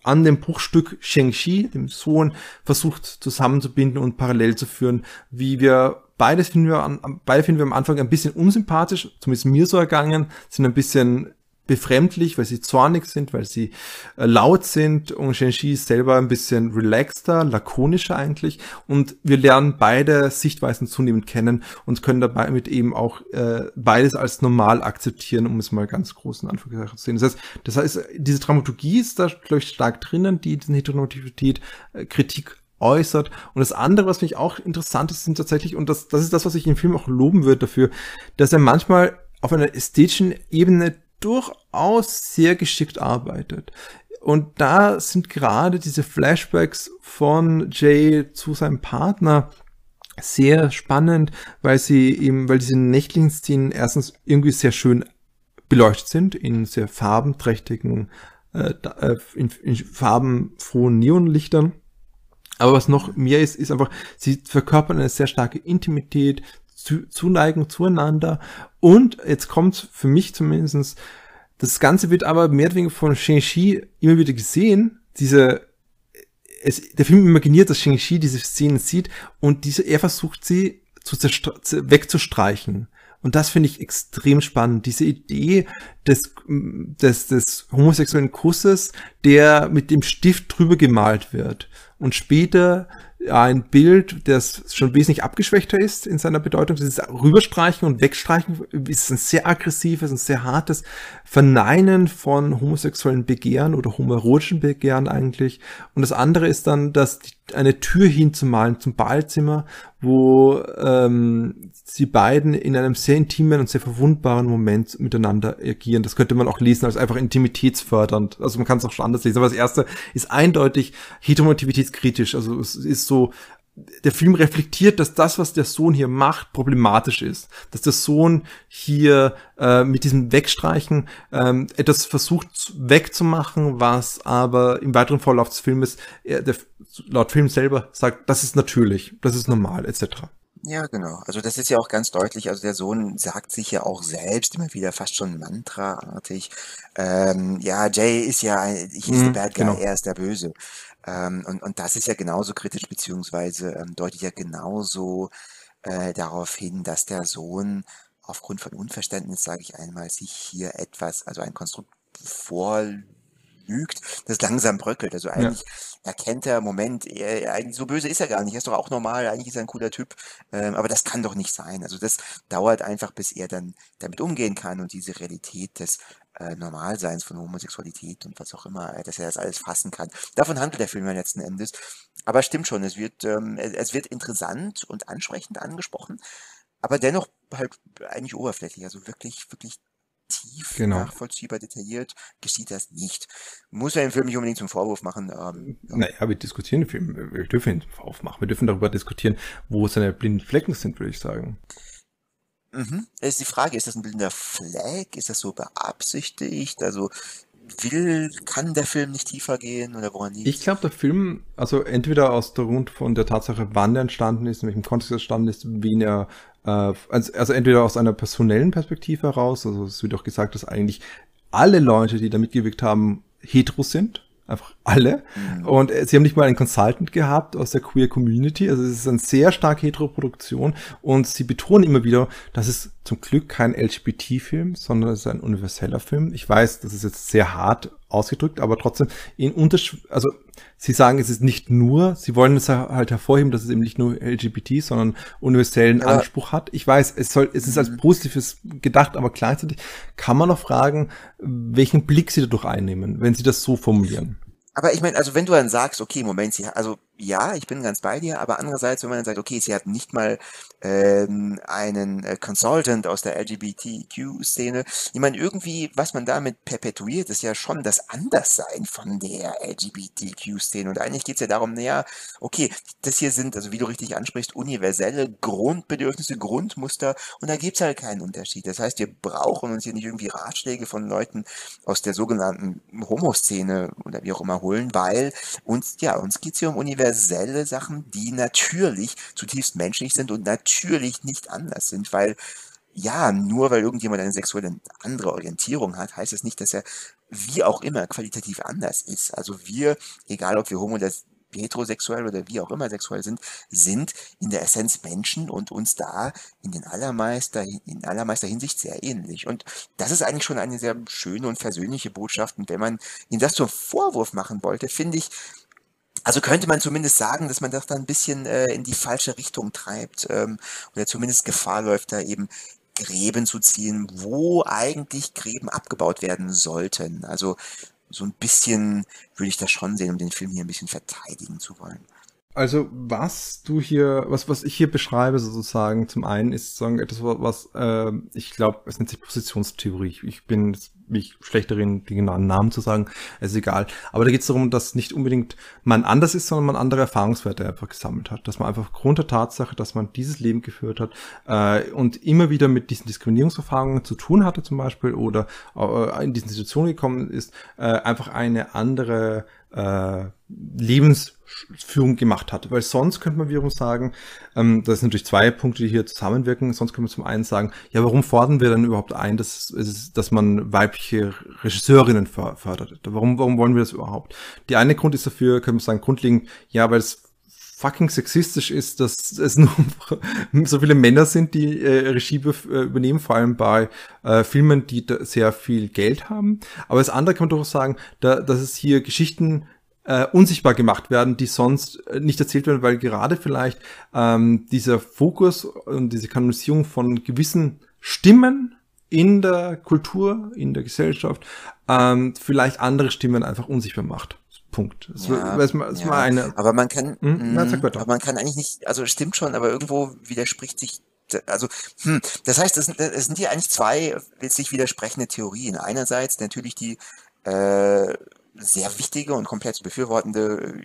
an dem Bruchstück Shengshi, dem Sohn, versucht zusammenzubinden und parallel zu führen, wie wir Beide finden wir am Anfang ein bisschen unsympathisch, zumindest mir so ergangen, sind ein bisschen befremdlich, weil sie zornig sind, weil sie laut sind und Shengshi ist selber ein bisschen relaxter, lakonischer eigentlich und wir lernen beide Sichtweisen zunehmend kennen und können dabei mit eben auch beides als normal akzeptieren, um es mal ganz groß in Anführungszeichen zu sehen. Das heißt, diese Dramaturgie ist da, glaube ich, stark drinnen, die diese Heteronormativität Kritik äußert. Und das andere, was mich auch interessant ist, sind tatsächlich, und das ist das, was ich im Film auch loben würde dafür, dass er manchmal auf einer ästhetischen Ebene durchaus sehr geschickt arbeitet. Und da sind gerade diese Flashbacks von Jay zu seinem Partner sehr spannend, weil diese nächtlichen Szenen erstens irgendwie sehr schön beleuchtet sind, in sehr farbenträchtigen, in farbenfrohen Neonlichtern. Aber was noch mehr ist, ist einfach, sie verkörpern eine sehr starke Intimität, Zuneigung zueinander. Und jetzt kommt für mich zumindest, das Ganze wird aber mehr oder weniger von Shengshi immer wieder gesehen. Der Film imaginiert, dass Shengshi diese Szenen sieht und er versucht sie wegzustreichen. Und das finde ich extrem spannend. Diese Idee des homosexuellen Kusses, der mit dem Stift drüber gemalt wird. Und später ein Bild, das schon wesentlich abgeschwächter ist in seiner Bedeutung, dieses Rüberstreichen und Wegstreichen ist ein sehr aggressives und sehr hartes Verneinen von homosexuellen Begehren oder homoerotischen Begehren eigentlich. Und das andere ist dann, dass eine Tür hinzumalen zum Ballzimmer, wo die beiden in einem sehr intimen und sehr verwundbaren Moment miteinander agieren. Das könnte man auch lesen als einfach intimitätsfördernd. Also man kann es auch schon anders lesen. Aber das erste ist eindeutig heteronormativitätskritisch. Also es ist so der Film reflektiert, dass das, was der Sohn hier macht, problematisch ist. Dass der Sohn hier mit diesem Wegstreichen etwas versucht wegzumachen, was aber im weiteren Verlauf des Filmes, laut Film selber sagt, das ist natürlich, das ist normal, etc. Ja, genau. Also das ist ja auch ganz deutlich. Also der Sohn sagt sich ja auch selbst immer wieder fast schon mantraartig. Ja, Jay ist ja, he's the bad guy, genau. Er ist der Böse. Und das ist ja genauso kritisch, beziehungsweise deutet ja genauso darauf hin, dass der Sohn aufgrund von Unverständnis, sage ich einmal, sich hier etwas, also ein Konstrukt vorlügt, das langsam bröckelt. Also eigentlich erkennt er, Moment, so böse ist er gar nicht, er ist doch auch normal, eigentlich ist er ein cooler Typ, aber das kann doch nicht sein. Also das dauert einfach, bis er dann damit umgehen kann und diese Realität des Normalseins von Homosexualität und was auch immer, dass er das alles fassen kann. Davon handelt der Film ja letzten Endes. Aber stimmt schon, es wird interessant und ansprechend angesprochen, aber dennoch halt eigentlich oberflächlich, also wirklich, wirklich tief, nachvollziehbar, detailliert geschieht das nicht. Muss ja den Film nicht unbedingt zum Vorwurf machen. Naja, wir diskutieren den Film, wir dürfen ihn zum Vorwurf machen, wir dürfen darüber diskutieren, wo seine blinden Flecken sind, würde ich sagen. Mhm. Es ist die Frage, ist das ein blinder Fleck? Ist das so beabsichtigt? Also kann der Film nicht tiefer gehen oder woran liegt? Ich glaube, der Film, also entweder aus der Grund von der Tatsache, wann er entstanden ist, in welchem Kontext er entstanden ist, wen er, also entweder aus einer personellen Perspektive heraus, also es wird auch gesagt, dass eigentlich alle Leute, die da mitgewirkt haben, heteros sind. Einfach alle. Mhm. Und sie haben nicht mal einen Consultant gehabt aus der Queer Community. Also es ist eine sehr stark Heteroproduktion. Und sie betonen immer wieder, das ist zum Glück kein LGBT-Film, sondern es ist ein universeller Film. Ich weiß, das ist jetzt sehr hart ausgedrückt, aber trotzdem also sie sagen, es ist nicht nur, sie wollen es halt hervorheben, dass es eben nicht nur LGBT, sondern universellen Anspruch hat. Ich weiß, es ist als Positives gedacht, aber gleichzeitig kann man noch fragen, welchen Blick sie dadurch einnehmen, wenn sie das so formulieren. Aber ich meine, also wenn du dann sagst, okay, Moment, ja, ich bin ganz bei dir, aber andererseits, wenn man dann sagt, okay, sie hat nicht mal einen Consultant aus der LGBTQ-Szene, ich meine, irgendwie, was man damit perpetuiert, ist ja schon das Anderssein von der LGBTQ-Szene. Und eigentlich geht's ja darum, naja, okay, das hier sind, also wie du richtig ansprichst, universelle Grundbedürfnisse, Grundmuster, und da gibt's halt keinen Unterschied. Das heißt, wir brauchen uns hier nicht irgendwie Ratschläge von Leuten aus der sogenannten Homo-Szene oder wie auch immer holen, weil uns geht's hier um universelle Sachen, die natürlich zutiefst menschlich sind und natürlich nicht anders sind, weil nur weil irgendjemand eine sexuelle andere Orientierung hat, heißt es nicht, dass er wie auch immer qualitativ anders ist. Also wir, egal ob wir homo oder heterosexuell oder wie auch immer sexuell sind in der Essenz Menschen und uns da in allermeister Hinsicht sehr ähnlich. Und das ist eigentlich schon eine sehr schöne und versöhnliche Botschaft. Und wenn man ihnen das zum Vorwurf machen wollte, finde ich, also könnte man zumindest sagen, dass man das dann ein bisschen in die falsche Richtung treibt oder zumindest Gefahr läuft, da eben Gräben zu ziehen, wo eigentlich Gräben abgebaut werden sollten. Also so ein bisschen würde ich das schon sehen, um den Film hier ein bisschen verteidigen zu wollen. Also was ich hier beschreibe sozusagen, zum einen ist sozusagen etwas, was ich glaube, es nennt sich Positionstheorie. Ich bin schlecht darin, die genauen Namen zu sagen, ist egal. Aber da geht es darum, dass nicht unbedingt man anders ist, sondern man andere Erfahrungswerte einfach gesammelt hat. Dass man einfach aufgrund der Tatsache, dass man dieses Leben geführt hat und immer wieder mit diesen Diskriminierungserfahrungen zu tun hatte zum Beispiel oder in diesen Situationen gekommen ist, einfach eine andere Lebensführung gemacht hat. Weil sonst könnte man wiederum sagen, das sind natürlich zwei Punkte, die hier zusammenwirken, sonst könnte man zum einen sagen, ja, warum fordern wir dann überhaupt ein, dass man weibliche Regisseurinnen fördert? Warum wollen wir das überhaupt? Der eine Grund ist dafür, können wir sagen, grundlegend, ja, weil es fucking sexistisch ist, dass es nur so viele Männer sind, die Regie übernehmen, vor allem bei Filmen, die sehr viel Geld haben. Aber das andere kann man durchaus sagen, dass es hier Geschichten unsichtbar gemacht werden, die sonst nicht erzählt werden, weil gerade vielleicht dieser Fokus und diese Kanonisierung von gewissen Stimmen in der Kultur, in der Gesellschaft, vielleicht andere Stimmen einfach unsichtbar macht. Punkt. Das war eine. Aber man kann, eigentlich nicht, also stimmt schon, aber irgendwo widerspricht sich, also, das heißt, es sind hier eigentlich zwei sich widersprechende Theorien. Einerseits natürlich die sehr wichtige und komplett befürwortende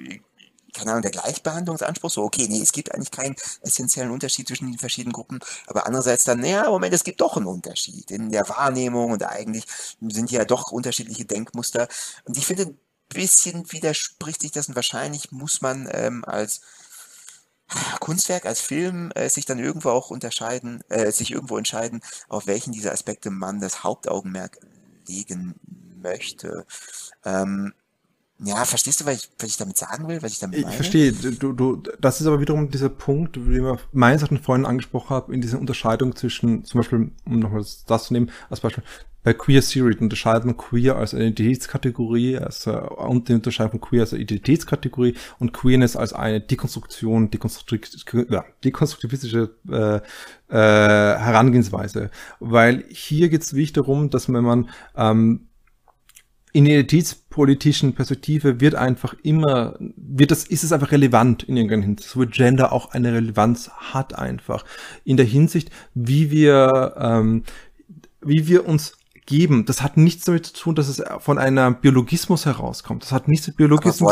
keine Ahnung, der Gleichbehandlungsanspruch, so okay, nee, es gibt eigentlich keinen essentiellen Unterschied zwischen den verschiedenen Gruppen, aber andererseits dann, naja, Moment, es gibt doch einen Unterschied in der Wahrnehmung und eigentlich sind ja doch unterschiedliche Denkmuster und ich finde, ein bisschen widerspricht sich das und wahrscheinlich muss man als Kunstwerk, als Film sich dann irgendwo auch unterscheiden, sich irgendwo entscheiden, auf welchen dieser Aspekte man das Hauptaugenmerk legen möchte. Ja, verstehst du, was ich damit sagen will, was ich damit meine? Ich verstehe. Das ist aber wiederum dieser Punkt, den wir meines Erachtens vorhin angesprochen haben, in dieser Unterscheidung zwischen, zum Beispiel, um nochmal das zu nehmen, als Beispiel, bei Queer Theory unterscheidet man Queer als eine Identitätskategorie, und den unterscheidet man Queer als eine Identitätskategorie und Queerness als eine Dekonstruktion, dekonstruktivistische Herangehensweise. Weil hier geht es wirklich darum, dass wenn man in der identitätspolitischen Perspektive ist es einfach relevant in irgendeiner Hinsicht, so wie Gender auch eine Relevanz hat einfach. In der Hinsicht, wie wir uns geben. Das hat nichts damit zu tun, dass es von einem Biologismus herauskommt. Das hat nichts mit Biologismus zu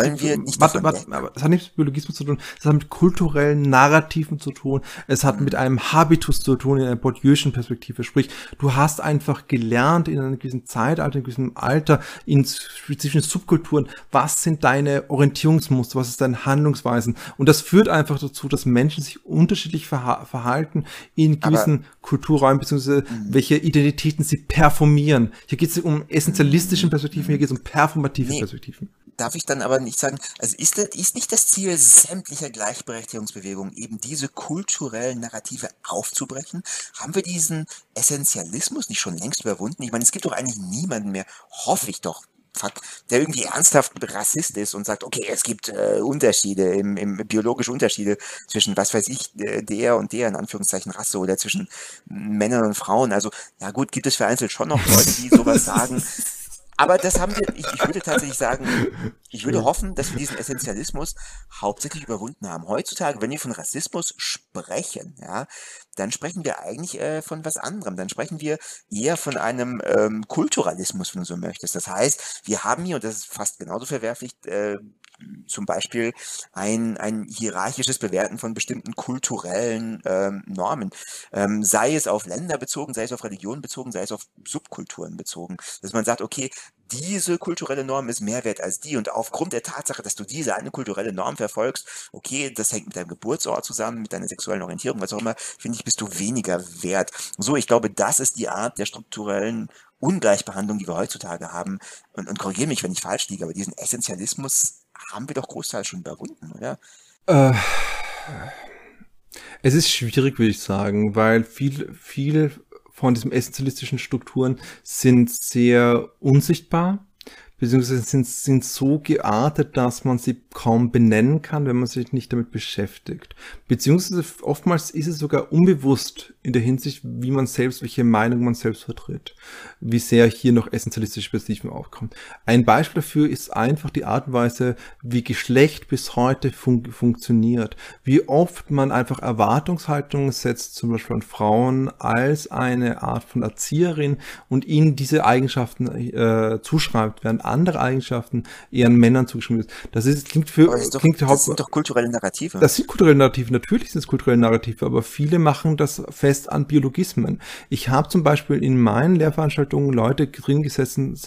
tun. Das hat mit kulturellen Narrativen zu tun. Es hat mit einem Habitus zu tun, in einer bourdieu'schen Perspektive. Sprich, du hast einfach gelernt in einem gewissen Zeitalter, in einem gewissen Alter, in spezifischen Subkulturen, was sind deine Orientierungsmuster, was ist deine Handlungsweisen. Und das führt einfach dazu, dass Menschen sich unterschiedlich verhalten in gewissen Kulturräumen, beziehungsweise welche Identitäten sie performieren. Hier geht es um essentialistischen Perspektiven, hier geht es um performative Perspektiven. Darf ich dann aber nicht sagen, also ist nicht das Ziel sämtlicher Gleichberechtigungsbewegungen, eben diese kulturellen Narrative aufzubrechen? Haben wir diesen Essentialismus nicht schon längst überwunden? Ich meine, es gibt doch eigentlich niemanden mehr, hoffe ich doch, der irgendwie ernsthaft Rassist ist und sagt, okay, es gibt Unterschiede, biologische Unterschiede zwischen, was weiß ich, der und der, in Anführungszeichen Rasse, oder zwischen Männern und Frauen. Also, ja gut, gibt es vereinzelt schon noch Leute, die sowas sagen. Aber das haben wir, ich würde tatsächlich sagen, ich würde hoffen, dass wir diesen Essentialismus hauptsächlich überwunden haben. Heutzutage, wenn wir von Rassismus sprechen, ja, dann sprechen wir eigentlich von was anderem. Dann sprechen wir eher von einem Kulturalismus, wenn du so möchtest. Das heißt, wir haben hier, und das ist fast genauso verwerflich, zum Beispiel ein hierarchisches Bewerten von bestimmten kulturellen Normen. Sei es auf Länder bezogen, sei es auf Religionen bezogen, sei es auf Subkulturen bezogen. Dass man sagt, okay, diese kulturelle Norm ist mehr wert als die und aufgrund der Tatsache, dass du diese eine kulturelle Norm verfolgst, okay, das hängt mit deinem Geburtsort zusammen, mit deiner sexuellen Orientierung, was auch immer, finde ich, bist du weniger wert. So, ich glaube, das ist die Art der strukturellen Ungleichbehandlung, die wir heutzutage haben. Und korrigiere mich, wenn ich falsch liege, aber diesen Essentialismus haben wir doch großteils schon überwunden, oder? Es ist schwierig, würde ich sagen, weil viel von diesen essentialistischen Strukturen sind sehr unsichtbar, beziehungsweise sind so geartet, dass man sie kaum benennen kann, wenn man sich nicht damit beschäftigt. Beziehungsweise oftmals ist es sogar unbewusst in der Hinsicht, welche Meinung man selbst vertritt, wie sehr hier noch essentialistische Perspektiven aufkommen. Ein Beispiel dafür ist einfach die Art und Weise, wie Geschlecht bis heute funktioniert. Wie oft man einfach Erwartungshaltungen setzt, zum Beispiel an Frauen, als eine Art von Erzieherin und ihnen diese Eigenschaften zuschreibt, während andere Eigenschaften eher an Männern zugeschrieben wird. Das sind doch kulturelle Narrative. Das sind kulturelle Narrative, natürlich sind es kulturelle Narrative, aber viele machen das fest an Biologismen. Ich habe zum Beispiel in meinen Lehrveranstaltungen Leute drin gesessen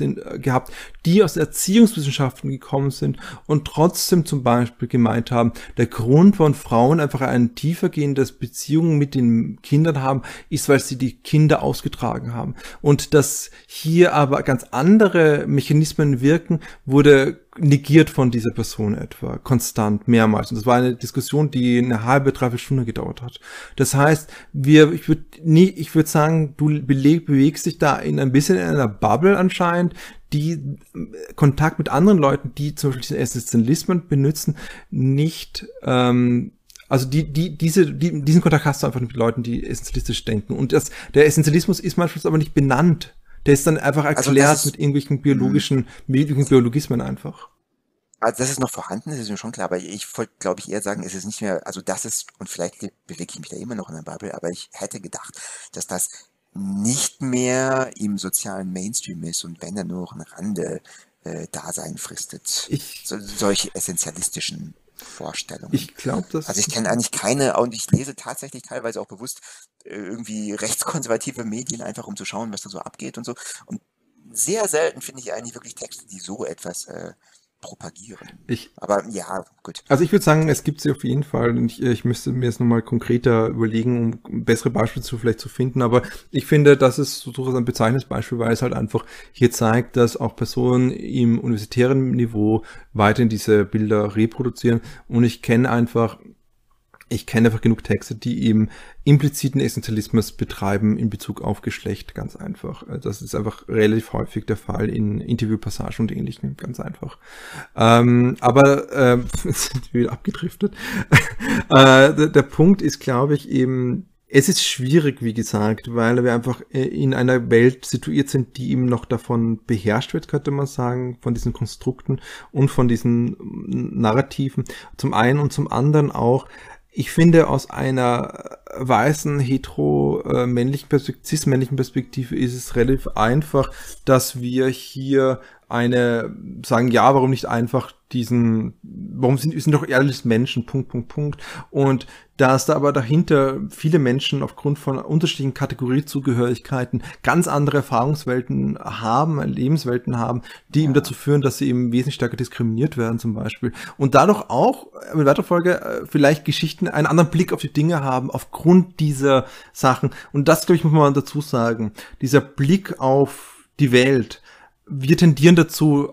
gehabt, die aus Erziehungswissenschaften gekommen sind und trotzdem zum Beispiel gemeint haben, der Grund, warum Frauen einfach eine tiefergehende Beziehung mit den Kindern haben, ist, weil sie die Kinder ausgetragen haben. Und dass hier aber ganz andere Mechanismen wirken, wurde negiert von dieser Person etwa, konstant, mehrmals. Und das war eine Diskussion, die eine halbe, dreiviertel Stunde gedauert hat. Das heißt, ich würde sagen, du bewegst dich da in einer Bubble anscheinend, die Kontakt mit anderen Leuten, die zum Beispiel Essentialismen benutzen, nicht, diesen Kontakt hast du einfach mit Leuten, die essentialistisch denken. Und der Essentialismus ist manchmal aber nicht benannt. Der ist dann einfach erklärt mit irgendwelchen Biologismen einfach. Also das ist noch vorhanden, das ist mir schon klar, aber ich wollte, glaube ich, eher sagen, es ist nicht mehr, also das ist, und vielleicht bewege ich mich da immer noch in der Bubble, aber ich hätte gedacht, dass das nicht mehr im sozialen Mainstream ist und wenn dann nur noch ein Rande Dasein fristet. Solche essentialistischen Vorstellungen. Ich glaube, das... Also ich kenne eigentlich keine, und ich lese tatsächlich teilweise auch bewusst irgendwie rechtskonservative Medien, einfach um zu schauen, was da so abgeht und so. Und sehr selten finde ich eigentlich wirklich Texte, die so etwas propagieren. Aber ja, gut. Also ich würde sagen, es gibt sie auf jeden Fall. Ich müsste mir jetzt nochmal konkreter überlegen, um bessere Beispiele vielleicht zu finden. Aber ich finde, das ist durchaus ein bezeichnendes Beispiel, weil es halt einfach hier zeigt, dass auch Personen im universitären Niveau weiterhin diese Bilder reproduzieren. Und ich kenne einfach genug Texte, die eben impliziten Essentialismus betreiben in Bezug auf Geschlecht, ganz einfach. Das ist einfach relativ häufig der Fall in Interviewpassagen und Ähnlichem, ganz einfach. Aber sind wir wieder abgedriftet. Der Punkt ist, glaube ich, eben, es ist schwierig, wie gesagt, weil wir einfach in einer Welt situiert sind, die eben noch davon beherrscht wird, könnte man sagen, von diesen Konstrukten und von diesen Narrativen. Zum einen und zum anderen auch, ich finde, aus einer weißen, hetero-männlichen Perspektive, cis-männlichen Perspektive ist es relativ einfach, dass wir hier sagen, ja, warum nicht einfach wir sind doch ehrlich Menschen, .. Und da es da aber dahinter viele Menschen aufgrund von unterschiedlichen Kategoriezugehörigkeiten ganz andere Erfahrungswelten haben, Lebenswelten haben, die eben dazu führen, dass sie eben wesentlich stärker diskriminiert werden zum Beispiel. Und dadurch auch in weiterer Folge vielleicht Geschichten einen anderen Blick auf die Dinge haben, aufgrund dieser Sachen. Und das, glaube ich, muss man dazu sagen. Dieser Blick auf die Welt. Wir tendieren dazu,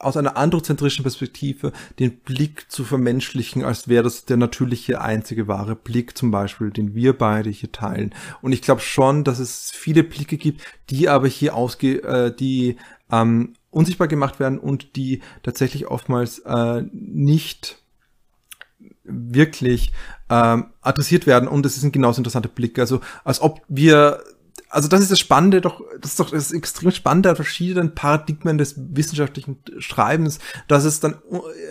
aus einer androzentrischen Perspektive den Blick zu vermenschlichen, als wäre das der natürliche, einzige, wahre Blick zum Beispiel, den wir beide hier teilen. Und ich glaube schon, dass es viele Blicke gibt, die aber hier die unsichtbar gemacht werden und die tatsächlich oftmals nicht wirklich adressiert werden. Und es sind genauso interessante Blicke. Also als ob wir... Also das ist das Spannende, das extrem Spannende an verschiedenen Paradigmen des wissenschaftlichen Schreibens, dass es dann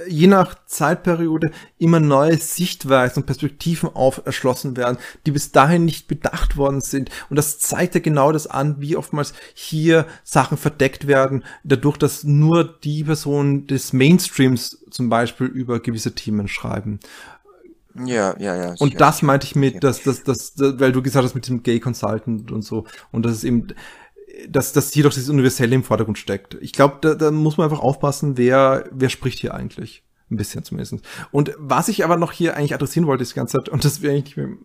je nach Zeitperiode immer neue Sichtweisen und Perspektiven erschlossen werden, die bis dahin nicht bedacht worden sind. Und das zeigt ja genau das an, wie oftmals hier Sachen verdeckt werden, dadurch, dass nur die Personen des Mainstreams zum Beispiel über gewisse Themen schreiben. Ja. Sicher. Und das meinte ich mit, dass, weil du gesagt hast, mit dem Gay Consultant und so, und das ist eben, dass hier doch das Universelle im Vordergrund steckt. Ich glaube, da muss man einfach aufpassen, wer spricht hier eigentlich. Ein bisschen zumindest. Und was ich aber noch hier eigentlich adressieren wollte, ist die ganze Zeit, und das wäre eigentlich nicht mehr,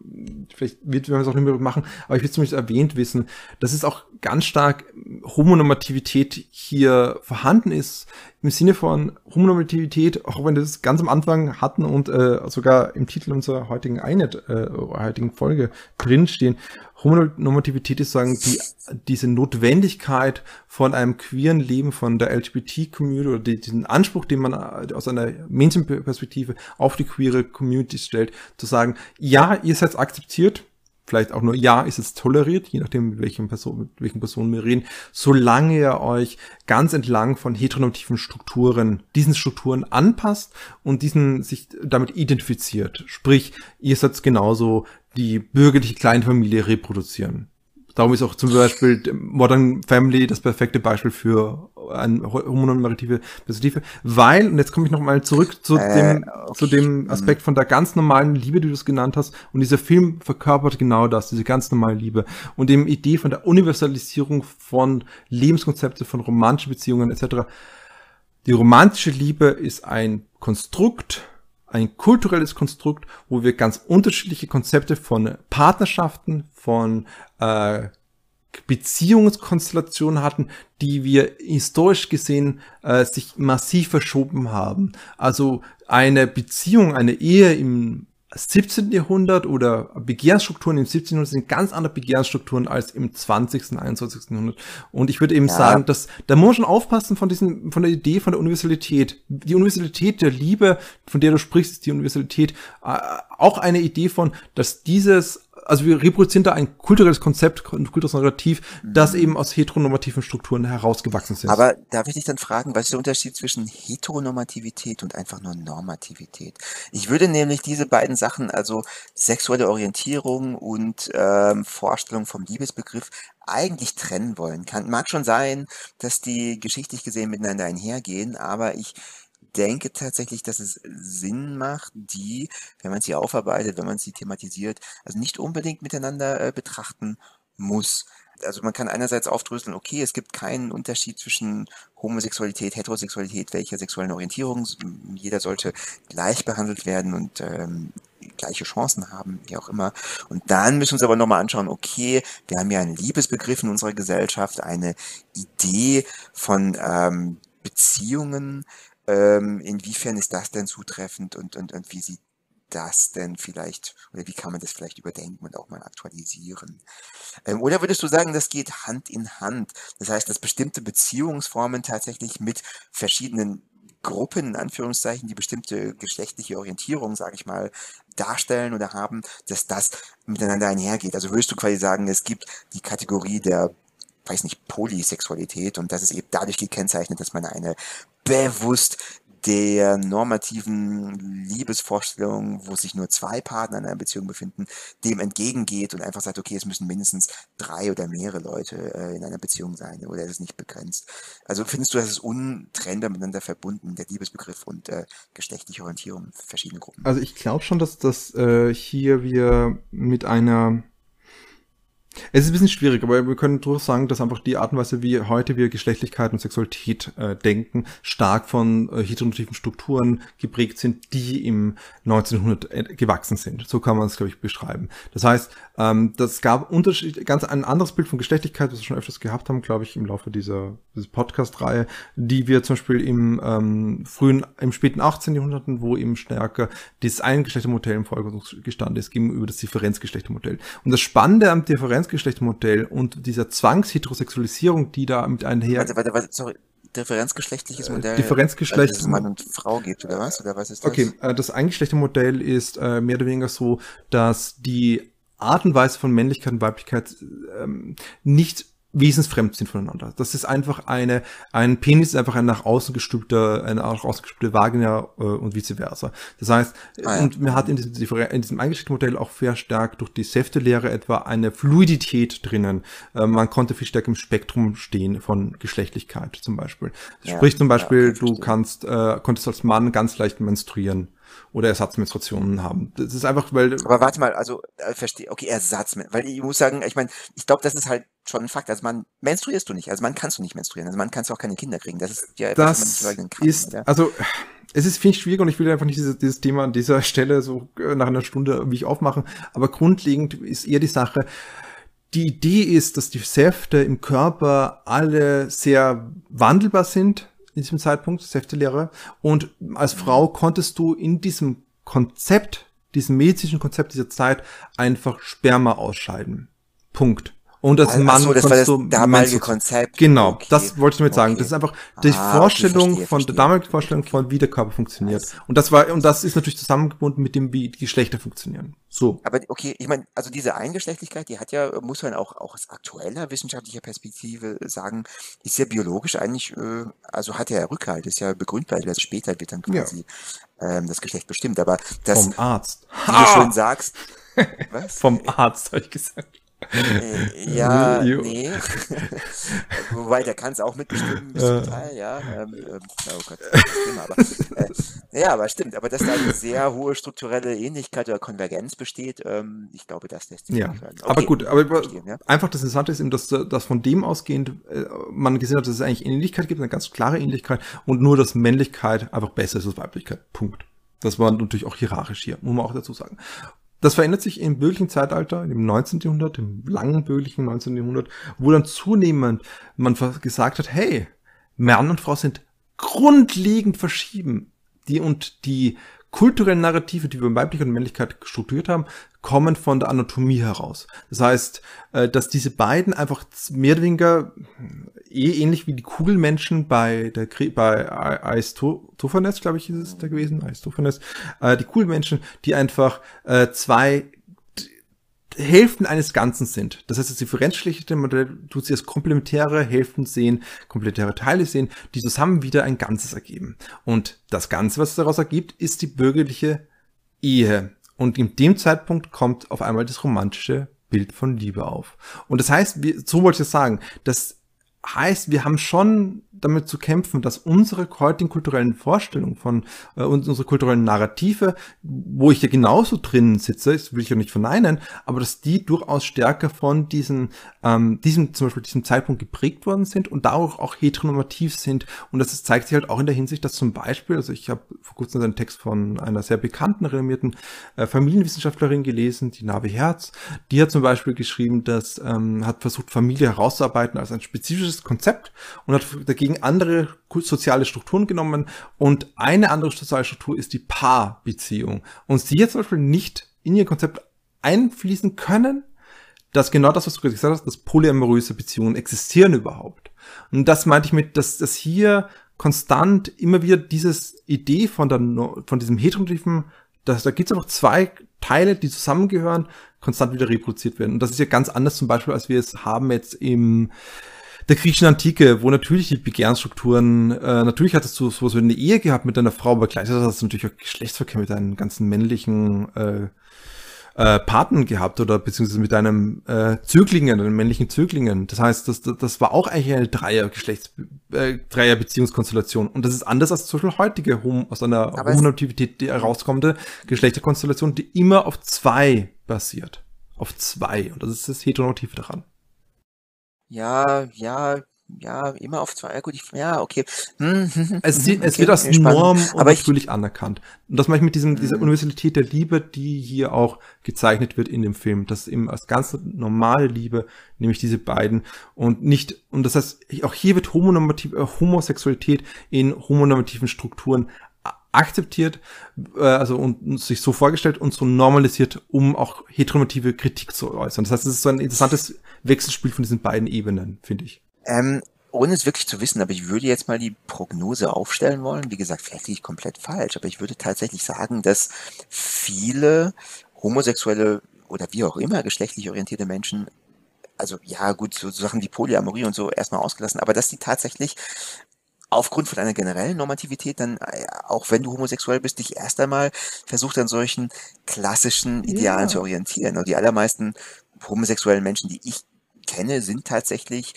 vielleicht werden wir es auch nicht mehr machen, aber ich will zumindest erwähnt wissen, dass es auch ganz stark Homonormativität hier vorhanden ist, im Sinne von Homonormativität, auch wenn wir das ganz am Anfang hatten und sogar im Titel unserer heutigen Folge drinstehen. Homonormativität ist sozusagen diese Notwendigkeit von einem queeren Leben, von der LGBT-Community oder diesen Anspruch, den man aus einer Mainstream-Perspektive auf die queere Community stellt, zu sagen, ja, ihr seid akzeptiert, vielleicht auch nur ja, ist es toleriert, je nachdem, mit welchen Personen wir reden, solange ihr euch ganz entlang von heteronormativen Strukturen, diesen Strukturen anpasst und sich damit identifiziert. Sprich, ihr seid genauso die bürgerliche Kleinfamilie reproduzieren. Darum ist auch zum Beispiel Modern Family das perfekte Beispiel für eine homonormative Perspektive, weil, und jetzt komme ich nochmal zurück zu dem Aspekt von der ganz normalen Liebe, die du es genannt hast, und dieser Film verkörpert genau das, diese ganz normale Liebe und dem Idee von der Universalisierung von Lebenskonzepten, von romantischen Beziehungen etc. Die romantische Liebe ist ein Konstrukt, ein kulturelles Konstrukt, wo wir ganz unterschiedliche Konzepte von Partnerschaften, von Beziehungskonstellationen hatten, die wir historisch gesehen sich massiv verschoben haben. Also eine Beziehung, eine Ehe im 17. Jahrhundert oder Begehrensstrukturen im 17. Jahrhundert sind ganz andere Begehrensstrukturen als im 20. und 21. Jahrhundert. Und ich würde eben sagen, dass da muss man schon aufpassen von der Idee, von der Universalität. Die Universalität der Liebe, von der du sprichst, ist die Universalität auch eine Idee von, dass also wir reproduzieren da ein kulturelles Konzept, ein kulturelles Narrativ, das eben aus heteronormativen Strukturen herausgewachsen ist. Aber darf ich dich dann fragen, was ist der Unterschied zwischen Heteronormativität und einfach nur Normativität? Ich würde nämlich diese beiden Sachen, also sexuelle Orientierung und Vorstellung vom Liebesbegriff, eigentlich trennen wollen. Mag schon sein, dass die geschichtlich gesehen miteinander einhergehen, aber ich denke tatsächlich, dass es Sinn macht, die, wenn man sie aufarbeitet, wenn man sie thematisiert, also nicht unbedingt miteinander betrachten muss. Also man kann einerseits aufdröseln, okay, es gibt keinen Unterschied zwischen Homosexualität, Heterosexualität, welcher sexuellen Orientierung. Jeder sollte gleich behandelt werden und gleiche Chancen haben, wie auch immer. Und dann müssen wir uns aber nochmal anschauen, okay, wir haben ja einen Liebesbegriff in unserer Gesellschaft, eine Idee von Beziehungen. Inwiefern ist das denn zutreffend und wie sieht das denn vielleicht, oder wie kann man das vielleicht überdenken und auch mal aktualisieren? Oder würdest du sagen, das geht Hand in Hand? Das heißt, dass bestimmte Beziehungsformen tatsächlich mit verschiedenen Gruppen, in Anführungszeichen, die bestimmte geschlechtliche Orientierung, sage ich mal, darstellen oder haben, dass das miteinander einhergeht. Also würdest du quasi sagen, es gibt die Kategorie der, weiß nicht, Polysexualität und das ist eben dadurch gekennzeichnet, dass man eine bewusst der normativen Liebesvorstellung, wo sich nur zwei Partner in einer Beziehung befinden, dem entgegengeht und einfach sagt, okay, es müssen mindestens 3 oder mehrere Leute in einer Beziehung sein oder es ist nicht begrenzt. Also findest du, dass es untrennbar miteinander verbunden, der Liebesbegriff und geschlechtliche Orientierung verschiedene Gruppen? Also ich glaube schon, dass das hier wir mit einer... Es ist ein bisschen schwierig, aber wir können durchaus sagen, dass einfach die Art und Weise, wie heute wir Geschlechtlichkeit und Sexualität denken, stark von heteronormativen Strukturen geprägt sind, die im 1900 gewachsen sind. So kann man es, glaube ich, beschreiben. Das heißt, das gab ganz ein anderes Bild von Geschlechtlichkeit, was wir schon öfters gehabt haben, glaube ich, im Laufe dieser Podcast-Reihe, die wir zum Beispiel im späten 18. Jahrhundert, wo eben stärker das Eingeschlechtermodell im Vordergrund gestanden ist, gegenüber das Differenzgeschlechtermodell. Und das Spannende am Differenzgeschlechtermodell und dieser Zwangsheterosexualisierung, die da mit einher... Warte, sorry. Differenzgeschlechtliches Modell? Differenzgeschlecht... Also Mann und Frau gibt, oder was? Oder was ist das? Okay, das Eingeschlechtermodell ist mehr oder weniger so, dass die Art und Weise von Männlichkeit und Weiblichkeit nicht wesensfremd sind voneinander. Das ist einfach ein Penis ist einfach ein nach außen gestülpte Vagina und vice versa. Das heißt, und man hat in diesem Eingeschlechtmodell auch sehr stark durch die Säftelehre etwa eine Fluidität drinnen. Man konnte viel stärker im Spektrum stehen von Geschlechtlichkeit zum Beispiel. Ja, sprich zum Beispiel, ja, du konntest als Mann ganz leicht menstruieren. Oder Ersatzmenstruationen haben. Das ist einfach, weil... Aber warte mal, also, verstehe, okay, weil ich muss sagen, ich meine, ich glaube, das ist halt schon ein Fakt, also man menstruierst du nicht, also man kannst du nicht menstruieren, also man kannst du auch keine Kinder kriegen, das ist ja etwas, was man nicht leugnen kann. Also, es ist viel schwieriger und ich will einfach nicht dieses Thema an dieser Stelle so nach einer Stunde mich aufmachen, aber grundlegend ist eher die Sache, die Idee ist, dass die Säfte im Körper alle sehr wandelbar sind, in diesem Zeitpunkt, Säftelehre. Und als Frau konntest du in diesem Konzept, diesem medizinischen Konzept dieser Zeit, einfach Sperma ausscheiden. Punkt. Und als Mann konntest du... Das damalige Konzept. Genau, okay. Das wollte ich damit sagen. Okay. Das ist einfach die Vorstellung von der damaligen Vorstellung von, wie der Körper funktioniert. Also. Und das ist natürlich zusammengebunden mit dem, wie die Geschlechter funktionieren. So. Aber okay, ich meine, also diese Eingeschlechtlichkeit, die hat ja, muss man auch aus aktueller wissenschaftlicher Perspektive sagen, ist ja biologisch eigentlich, also hat ja Rückhalt, ist ja begründbar, also später wird dann quasi das Geschlecht bestimmt. Aber das... Vom Arzt. Wie du schon sagst... Was? Vom Arzt, habe ich gesagt. Ja, nee. Wobei, der kann es auch mitbestimmen, bis zum Teil, ja. Oh Gott, das ist schlimm, aber. Ja, aber stimmt, aber dass da eine sehr hohe strukturelle Ähnlichkeit oder Konvergenz besteht, ich glaube, das lässt sich nicht hören. Okay, aber gut, einfach das Interessante ist eben, dass von dem ausgehend man gesehen hat, dass es eigentlich Ähnlichkeit gibt, eine ganz klare Ähnlichkeit und nur, dass Männlichkeit einfach besser ist als Weiblichkeit. Punkt. Das war natürlich auch hierarchisch hier, muss man auch dazu sagen. Das verändert sich im bürgerlichen Zeitalter, im 19. Jahrhundert, im langen bürgerlichen 19. Jahrhundert, wo dann zunehmend man gesagt hat, hey, Mann und Frau sind grundlegend verschieden. Die kulturellen Narrative, die wir über Weiblichkeit und Männlichkeit strukturiert haben, kommen von der Anatomie heraus. Das heißt, dass diese beiden einfach mehr oder weniger ähnlich wie die Kugelmenschen bei Aristophanes, glaube ich, ist es da gewesen, Aristophanes, die Kugelmenschen, die einfach zwei Hälften eines Ganzen sind. Das heißt, das differenzgeschlechtliche Modell tut sie als komplementäre Teile sehen, die zusammen wieder ein Ganzes ergeben. Und das Ganze, was es daraus ergibt, ist die bürgerliche Ehe. Und in dem Zeitpunkt kommt auf einmal das romantische Bild von Liebe auf. Und das heißt, so wollte ich es sagen, dass heißt, wir haben schon damit zu kämpfen, dass unsere heutigen kulturellen Vorstellungen von unsere kulturellen Narrative, wo ich ja genauso drin sitze, das will ich ja nicht verneinen, aber dass die durchaus stärker von diesem Zeitpunkt geprägt worden sind und dadurch auch heteronormativ sind. Und das zeigt sich halt auch in der Hinsicht, dass zum Beispiel, also ich habe vor kurzem einen Text von einer sehr bekannten, renommierten Familienwissenschaftlerin gelesen, die Navi Herz, die hat zum Beispiel geschrieben, dass hat versucht, Familie herauszuarbeiten als ein spezifisches Konzept und hat dagegen andere soziale Strukturen genommen, und eine andere soziale Struktur ist die Paarbeziehung. Und sie hat zum Beispiel nicht in ihr Konzept einfließen können, dass genau das, was du gerade gesagt hast, dass polyamoröse Beziehungen existieren überhaupt. Und das meinte ich mit, dass das hier konstant immer wieder dieses Idee von diesem heteronormativen, da gibt es ja noch zwei Teile, die zusammengehören, konstant wieder reproduziert werden. Und das ist ja ganz anders zum Beispiel, als wir es haben jetzt im der griechischen Antike, wo natürlich die Begehrensstrukturen, natürlich hattest du sowas wie eine Ehe gehabt mit deiner Frau, aber gleichzeitig hast du natürlich auch Geschlechtsverkehr mit deinen ganzen männlichen Paten gehabt oder beziehungsweise mit deinem männlichen Zöglingen. Das heißt, das war auch eigentlich eine Dreierbeziehungskonstellation. Und das ist anders als zum Beispiel heutige aus einer Homonormativität die herauskommende Geschlechterkonstellation, die immer auf zwei basiert. Auf zwei. Und das ist das Heteronormative daran. Ja, immer auf zwei. Gut, okay. Es wird als Norm und natürlich anerkannt. Und das mache ich mit dieser Universalität der Liebe, die hier auch gezeichnet wird in dem Film. Das ist eben als ganz normale Liebe, nämlich diese beiden. Und das heißt, auch hier wird Homosexualität in homonormativen Strukturen akzeptiert, also und sich so vorgestellt und so normalisiert, um auch heteronormative Kritik zu äußern. Das heißt, es ist so ein interessantes Wechselspiel von diesen beiden Ebenen, finde ich. Ohne es wirklich zu wissen, aber ich würde jetzt mal die Prognose aufstellen wollen. Wie gesagt, vielleicht liege ich komplett falsch, aber ich würde tatsächlich sagen, dass viele homosexuelle oder wie auch immer geschlechtlich orientierte Menschen, also ja gut, so Sachen wie Polyamorie und so erstmal ausgelassen, aber dass die tatsächlich aufgrund von einer generellen Normativität dann, auch wenn du homosexuell bist, dich erst einmal versucht an solchen klassischen Idealen zu orientieren. Und die allermeisten homosexuellen Menschen, die ich kenne, sind tatsächlich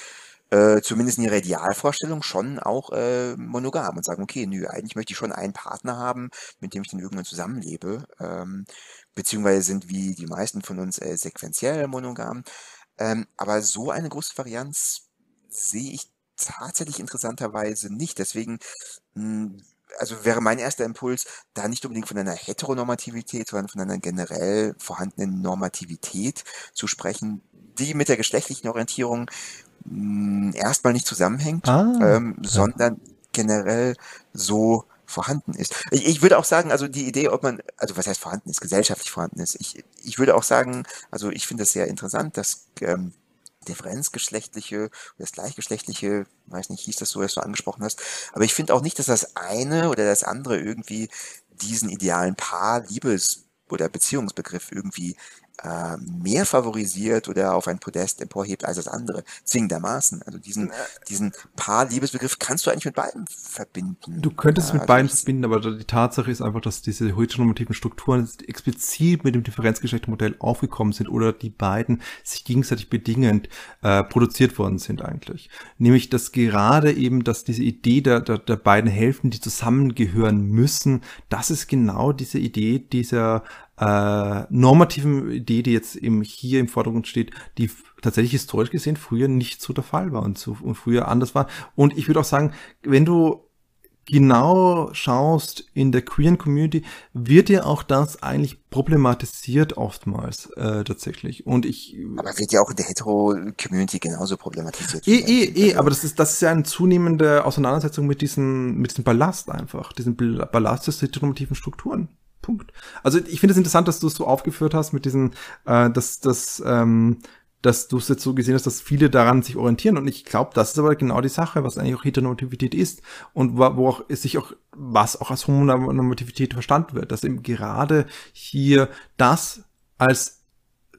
zumindest in ihrer Idealvorstellung schon auch monogam und sagen, okay, nö, eigentlich möchte ich schon einen Partner haben, mit dem ich dann irgendwann zusammenlebe, beziehungsweise sind wie die meisten von uns sequenziell monogam. Aber so eine große Varianz sehe ich tatsächlich interessanterweise nicht. Deswegen, also wäre mein erster Impuls, da nicht unbedingt von einer Heteronormativität, sondern von einer generell vorhandenen Normativität zu sprechen, die mit der geschlechtlichen Orientierung erstmal nicht zusammenhängt, sondern generell so vorhanden ist. Ich würde auch sagen, also die Idee, ob man, also was heißt vorhanden ist, gesellschaftlich vorhanden ist. Ich würde auch sagen, also ich finde das sehr interessant, dass differenzgeschlechtliche, das gleichgeschlechtliche, weiß nicht, hieß das so, dass du angesprochen hast, aber ich finde auch nicht, dass das eine oder das andere irgendwie diesen idealen Paar-Liebes- oder Beziehungsbegriff irgendwie mehr favorisiert oder auf ein Podest emporhebt als das andere, zwingendermaßen. Also diesen Paar-Liebesbegriff kannst du eigentlich mit beiden verbinden. Du könntest mit beiden verbinden, aber die Tatsache ist einfach, dass diese heteronormativen Strukturen explizit mit dem Differenzgeschlechtermodell aufgekommen sind oder die beiden sich gegenseitig bedingend produziert worden sind eigentlich. Nämlich, dass gerade eben, dass diese Idee der beiden Hälften, die zusammengehören müssen, das ist genau diese Idee dieser normativen Idee, die jetzt eben hier im Vordergrund steht, die tatsächlich historisch gesehen früher nicht so der Fall war und früher anders war. Und ich würde auch sagen, wenn du genau schaust in der queeren Community, wird ja auch das eigentlich problematisiert oftmals tatsächlich. Und aber wird ja auch in der Hetero-Community genauso problematisiert. Aber das ist ja eine zunehmende Auseinandersetzung mit diesem Ballast einfach, diesem Ballast des heteronormativen Strukturen. Punkt. Also ich finde es interessant, dass du es so aufgeführt hast mit diesen, dass du es jetzt so gesehen hast, dass viele daran sich orientieren, und ich glaube, das ist aber genau die Sache, was eigentlich auch Heteronormativität ist und wo auch es sich auch, was auch als Homonormativität verstanden wird, dass eben gerade hier das als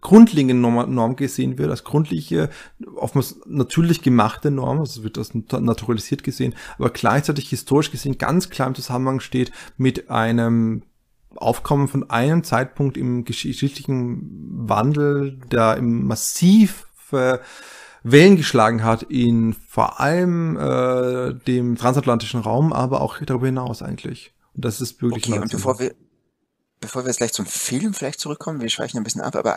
grundlegende Norm gesehen wird, als grundlegende, oftmals natürlich gemachte Norm, also wird das naturalisiert gesehen, aber gleichzeitig historisch gesehen ganz klar im Zusammenhang steht mit einem Aufkommen von einem Zeitpunkt im geschichtlichen Wandel, der massiv Wellen geschlagen hat in vor allem dem transatlantischen Raum, aber auch darüber hinaus eigentlich. Und das ist wirklich okay, und bevor wir jetzt gleich zum Film vielleicht zurückkommen, wir schweichen ein bisschen ab, aber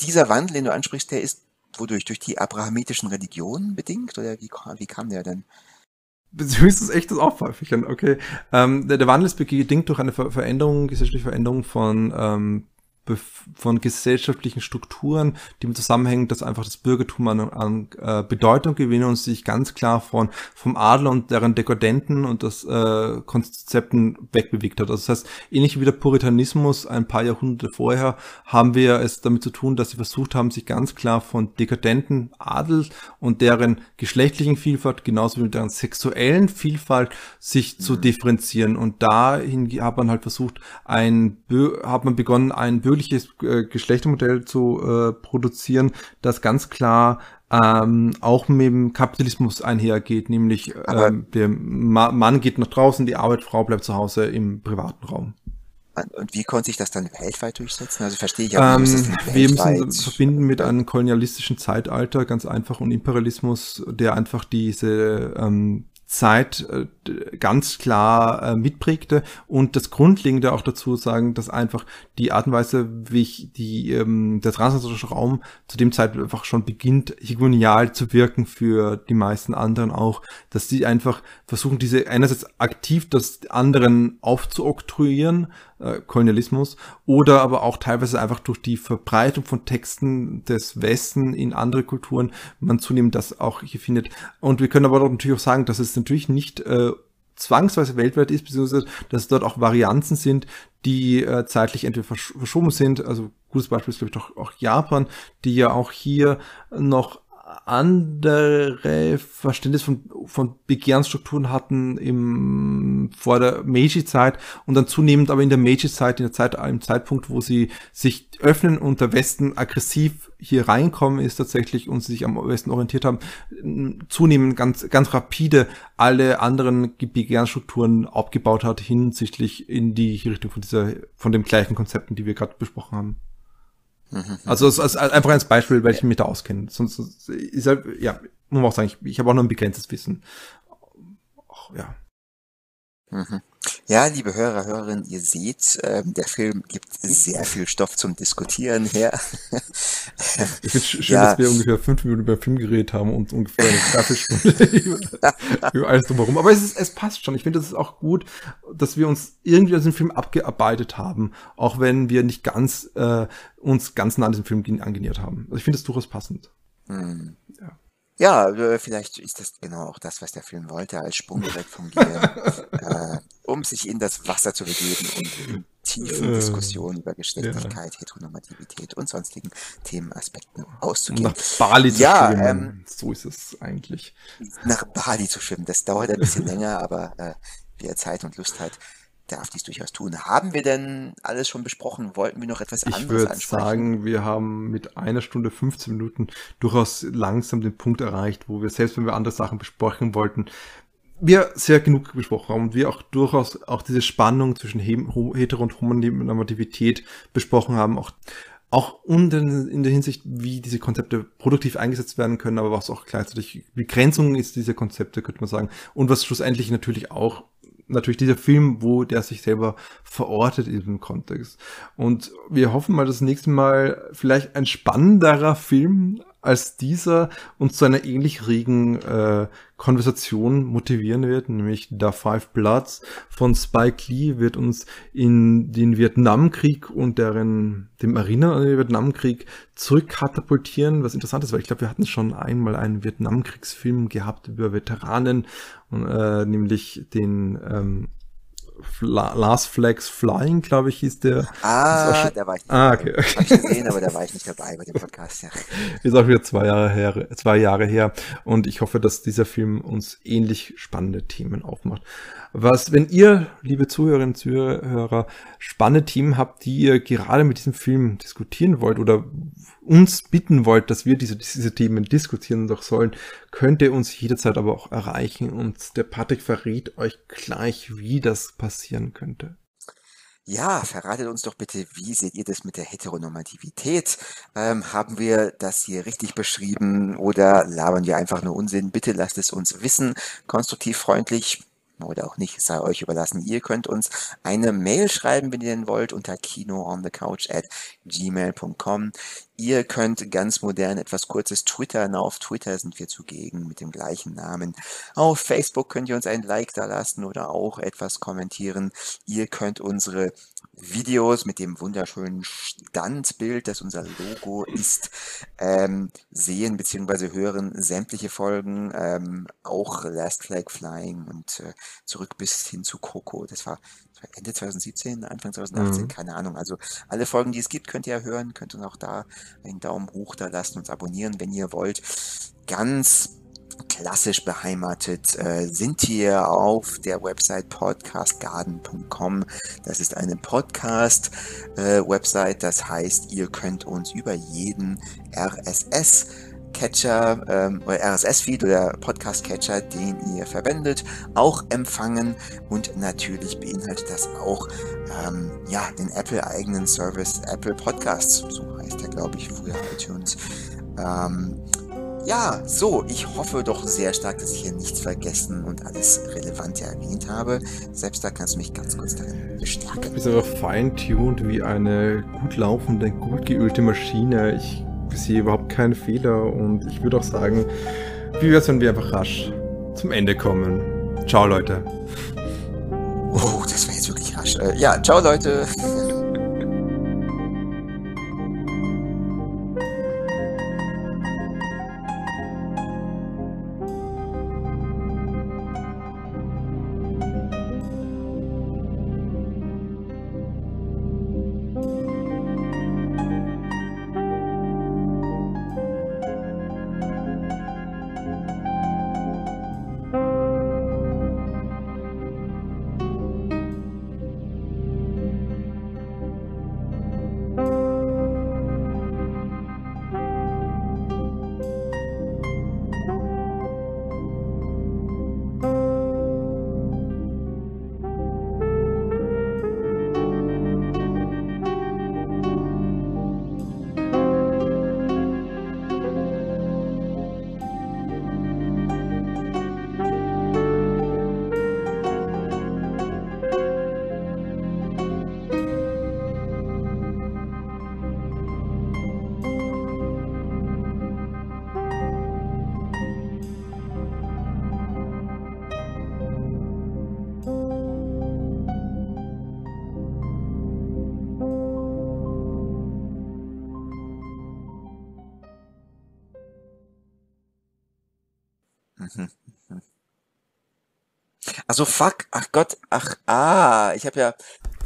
dieser Wandel, den du ansprichst, der ist wodurch? Durch die abrahamitischen Religionen bedingt? Oder wie kam der denn? Höchstens echtes Aufpfeifchen, okay. Der Wandel ist bedingt durch eine gesellschaftliche Veränderung von gesellschaftlichen Strukturen, die mit zusammenhängen, dass einfach das Bürgertum an Bedeutung gewinnt und sich ganz klar vom Adel und deren Dekadenten und das Konzepten wegbewegt hat. Also das heißt, ähnlich wie der Puritanismus ein paar Jahrhunderte vorher, haben wir es damit zu tun, dass sie versucht haben, sich ganz klar von dekadenten Adel und deren geschlechtlichen Vielfalt, genauso wie mit deren sexuellen Vielfalt, sich zu differenzieren. Und dahin hat man halt versucht, hat man begonnen, ein wirkliches Geschlechtermodell zu produzieren, das ganz klar auch mit dem Kapitalismus einhergeht, nämlich der Mann geht nach draußen, die Arbeit, Frau bleibt zu Hause im privaten Raum. Und wie konnte sich das dann weltweit durchsetzen? Also verstehe ich auch nicht. Wir müssen es verbinden mit einem kolonialistischen Zeitalter, ganz einfach, und Imperialismus, der einfach diese Zeit ganz klar mitprägte, und das Grundlegende auch dazu sagen, dass einfach die Art und Weise, wie der transatlantische Raum zu dem Zeitpunkt einfach schon beginnt, hegemonial zu wirken für die meisten anderen auch, dass sie einfach versuchen, diese einerseits aktiv das anderen aufzuoktroyieren, Kolonialismus, oder aber auch teilweise einfach durch die Verbreitung von Texten des Westen in andere Kulturen, man zunehmend das auch hier findet. Und wir können aber dort natürlich auch sagen, dass es natürlich nicht zwangsweise weltweit ist, beziehungsweise dass dort auch Varianzen sind, die zeitlich entweder verschoben sind. Also gutes Beispiel ist, glaube ich, doch auch Japan, die ja auch hier noch andere Verständnis von Begehrensstrukturen hatten vor der Meiji-Zeit und dann zunehmend aber in der Meiji-Zeit, im Zeitpunkt, wo sie sich öffnen und der Westen aggressiv hier reinkommen ist tatsächlich und sie sich am Westen orientiert haben, zunehmend ganz rapide alle anderen Begehrensstrukturen abgebaut hat, hinsichtlich in die Richtung von den gleichen Konzepten, die wir gerade besprochen haben. Also es ist einfach ein Beispiel, weil ich mich da auskenne. Sonst ist halt, ja, muss man auch sagen, ich habe auch nur ein begrenztes Wissen. Ach, ja. Ja, liebe Hörer, Hörerinnen, ihr seht, der Film gibt sehr viel Stoff zum Diskutieren her. Ich finde es schön, dass wir ungefähr 5 Minuten über den Film geredet haben und ungefähr eine Dreiviertelstunde über alles drumherum. Aber es passt schon. Ich finde, das ist auch gut, dass wir uns irgendwie aus dem Film abgearbeitet haben, auch wenn wir nicht ganz uns ganz nah an diesem Film angenähert haben. Also ich finde es durchaus passend. Mhm. Ja. Ja, vielleicht ist das genau auch das, was der Film wollte, als Sprung direkt vom Gewehr, um sich in das Wasser zu begeben und in tiefen Diskussionen über Geschlechtlichkeit, Heteronormativität und sonstigen Themenaspekten auszugehen. Nach Bali zu schwimmen, so ist es eigentlich. Nach Bali zu schwimmen, das dauert ein bisschen länger, aber wer Zeit und Lust hat, darf dies durchaus tun. Haben wir denn alles schon besprochen? Wollten wir noch etwas anderes ansprechen? Ich würde sagen, wir haben mit 1 Stunde 15 Minuten durchaus langsam den Punkt erreicht, wo wir, selbst wenn wir andere Sachen besprechen wollten, wir sehr genug besprochen haben und wir auch durchaus auch diese Spannung zwischen Hetero- und Homonormativität besprochen haben, auch in der Hinsicht, wie diese Konzepte produktiv eingesetzt werden können, aber was auch gleichzeitig Begrenzungen ist dieser Konzepte, könnte man sagen, und was schlussendlich natürlich auch dieser Film, wo der sich selber verortet in diesem Kontext. Und wir hoffen mal, dass das nächste Mal vielleicht ein spannenderer Film als dieser uns zu einer ähnlich regen Konversation motivieren wird, nämlich The Five Bloods von Spike Lee wird uns in den Vietnamkrieg und dem Erinnern an den Vietnamkrieg zurückkatapultieren, was interessant ist, weil ich glaube, wir hatten schon einmal einen Vietnamkriegsfilm gehabt über Veteranen, nämlich den Last Flags Flying, glaube ich, hieß der. Da war ich nicht dabei. Okay. Hab ich gesehen, aber da war ich nicht dabei bei dem Podcast. Ja. Ist auch wieder 2 Jahre her. Und ich hoffe, dass dieser Film uns ähnlich spannende Themen aufmacht. Wenn ihr, liebe Zuhörerinnen und Zuhörer, spannende Themen habt, die ihr gerade mit diesem Film diskutieren wollt oder uns bitten wollt, dass wir diese Themen diskutieren sollen, könnt ihr uns jederzeit aber auch erreichen, und der Patrick verrät euch gleich, wie das passieren könnte. Ja, verratet uns doch bitte, wie seht ihr das mit der Heteronormativität? Haben wir das hier richtig beschrieben oder labern wir einfach nur Unsinn? Bitte lasst es uns wissen, konstruktiv, freundlich oder auch nicht, sei euch überlassen. Ihr könnt uns eine Mail schreiben, wenn ihr denn wollt, unter kinoonthecouch@gmail.com. Ihr könnt ganz modern etwas Kurzes twittern. Auf Twitter sind wir zugegen mit dem gleichen Namen. Auf Facebook könnt ihr uns ein Like da lassen oder auch etwas kommentieren. Ihr könnt unsere Videos mit dem wunderschönen Standbild, das unser Logo ist, sehen bzw. hören. Sämtliche Folgen, auch Last Flag Flying und zurück bis hin zu Coco. Das war Ende 2017, Anfang 2018, keine Ahnung. Also alle Folgen, die es gibt, könnt ihr hören. Könnt uns auch da einen Daumen hoch da lassen, uns abonnieren, wenn ihr wollt. Ganz klassisch beheimatet sind hier auf der Website podcastgarden.com. Das ist eine Podcast-Website, das heißt, ihr könnt uns über jeden RSS-Catcher oder RSS-Feed oder Podcast-Catcher, den ihr verwendet, auch empfangen und natürlich beinhaltet das auch ja, den Apple-eigenen Service Apple Podcasts, so heißt der, glaube ich, früher iTunes. Ja, so, ich hoffe doch sehr stark, dass ich hier nichts vergessen und alles Relevante erwähnt habe. Selbst da kannst du mich ganz kurz darin bestärken. Du bist aber feintuned wie eine gut laufende, gut geölte Maschine. Ich sehe überhaupt keinen Fehler und ich würde auch sagen, wie wäre es, wenn wir einfach rasch zum Ende kommen. Ciao, Leute. Oh, das war jetzt wirklich rasch. Ja, ciao, Leute. Also fuck, ach Gott, ach, ich habe ja...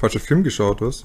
Falscher Film geschaut, was?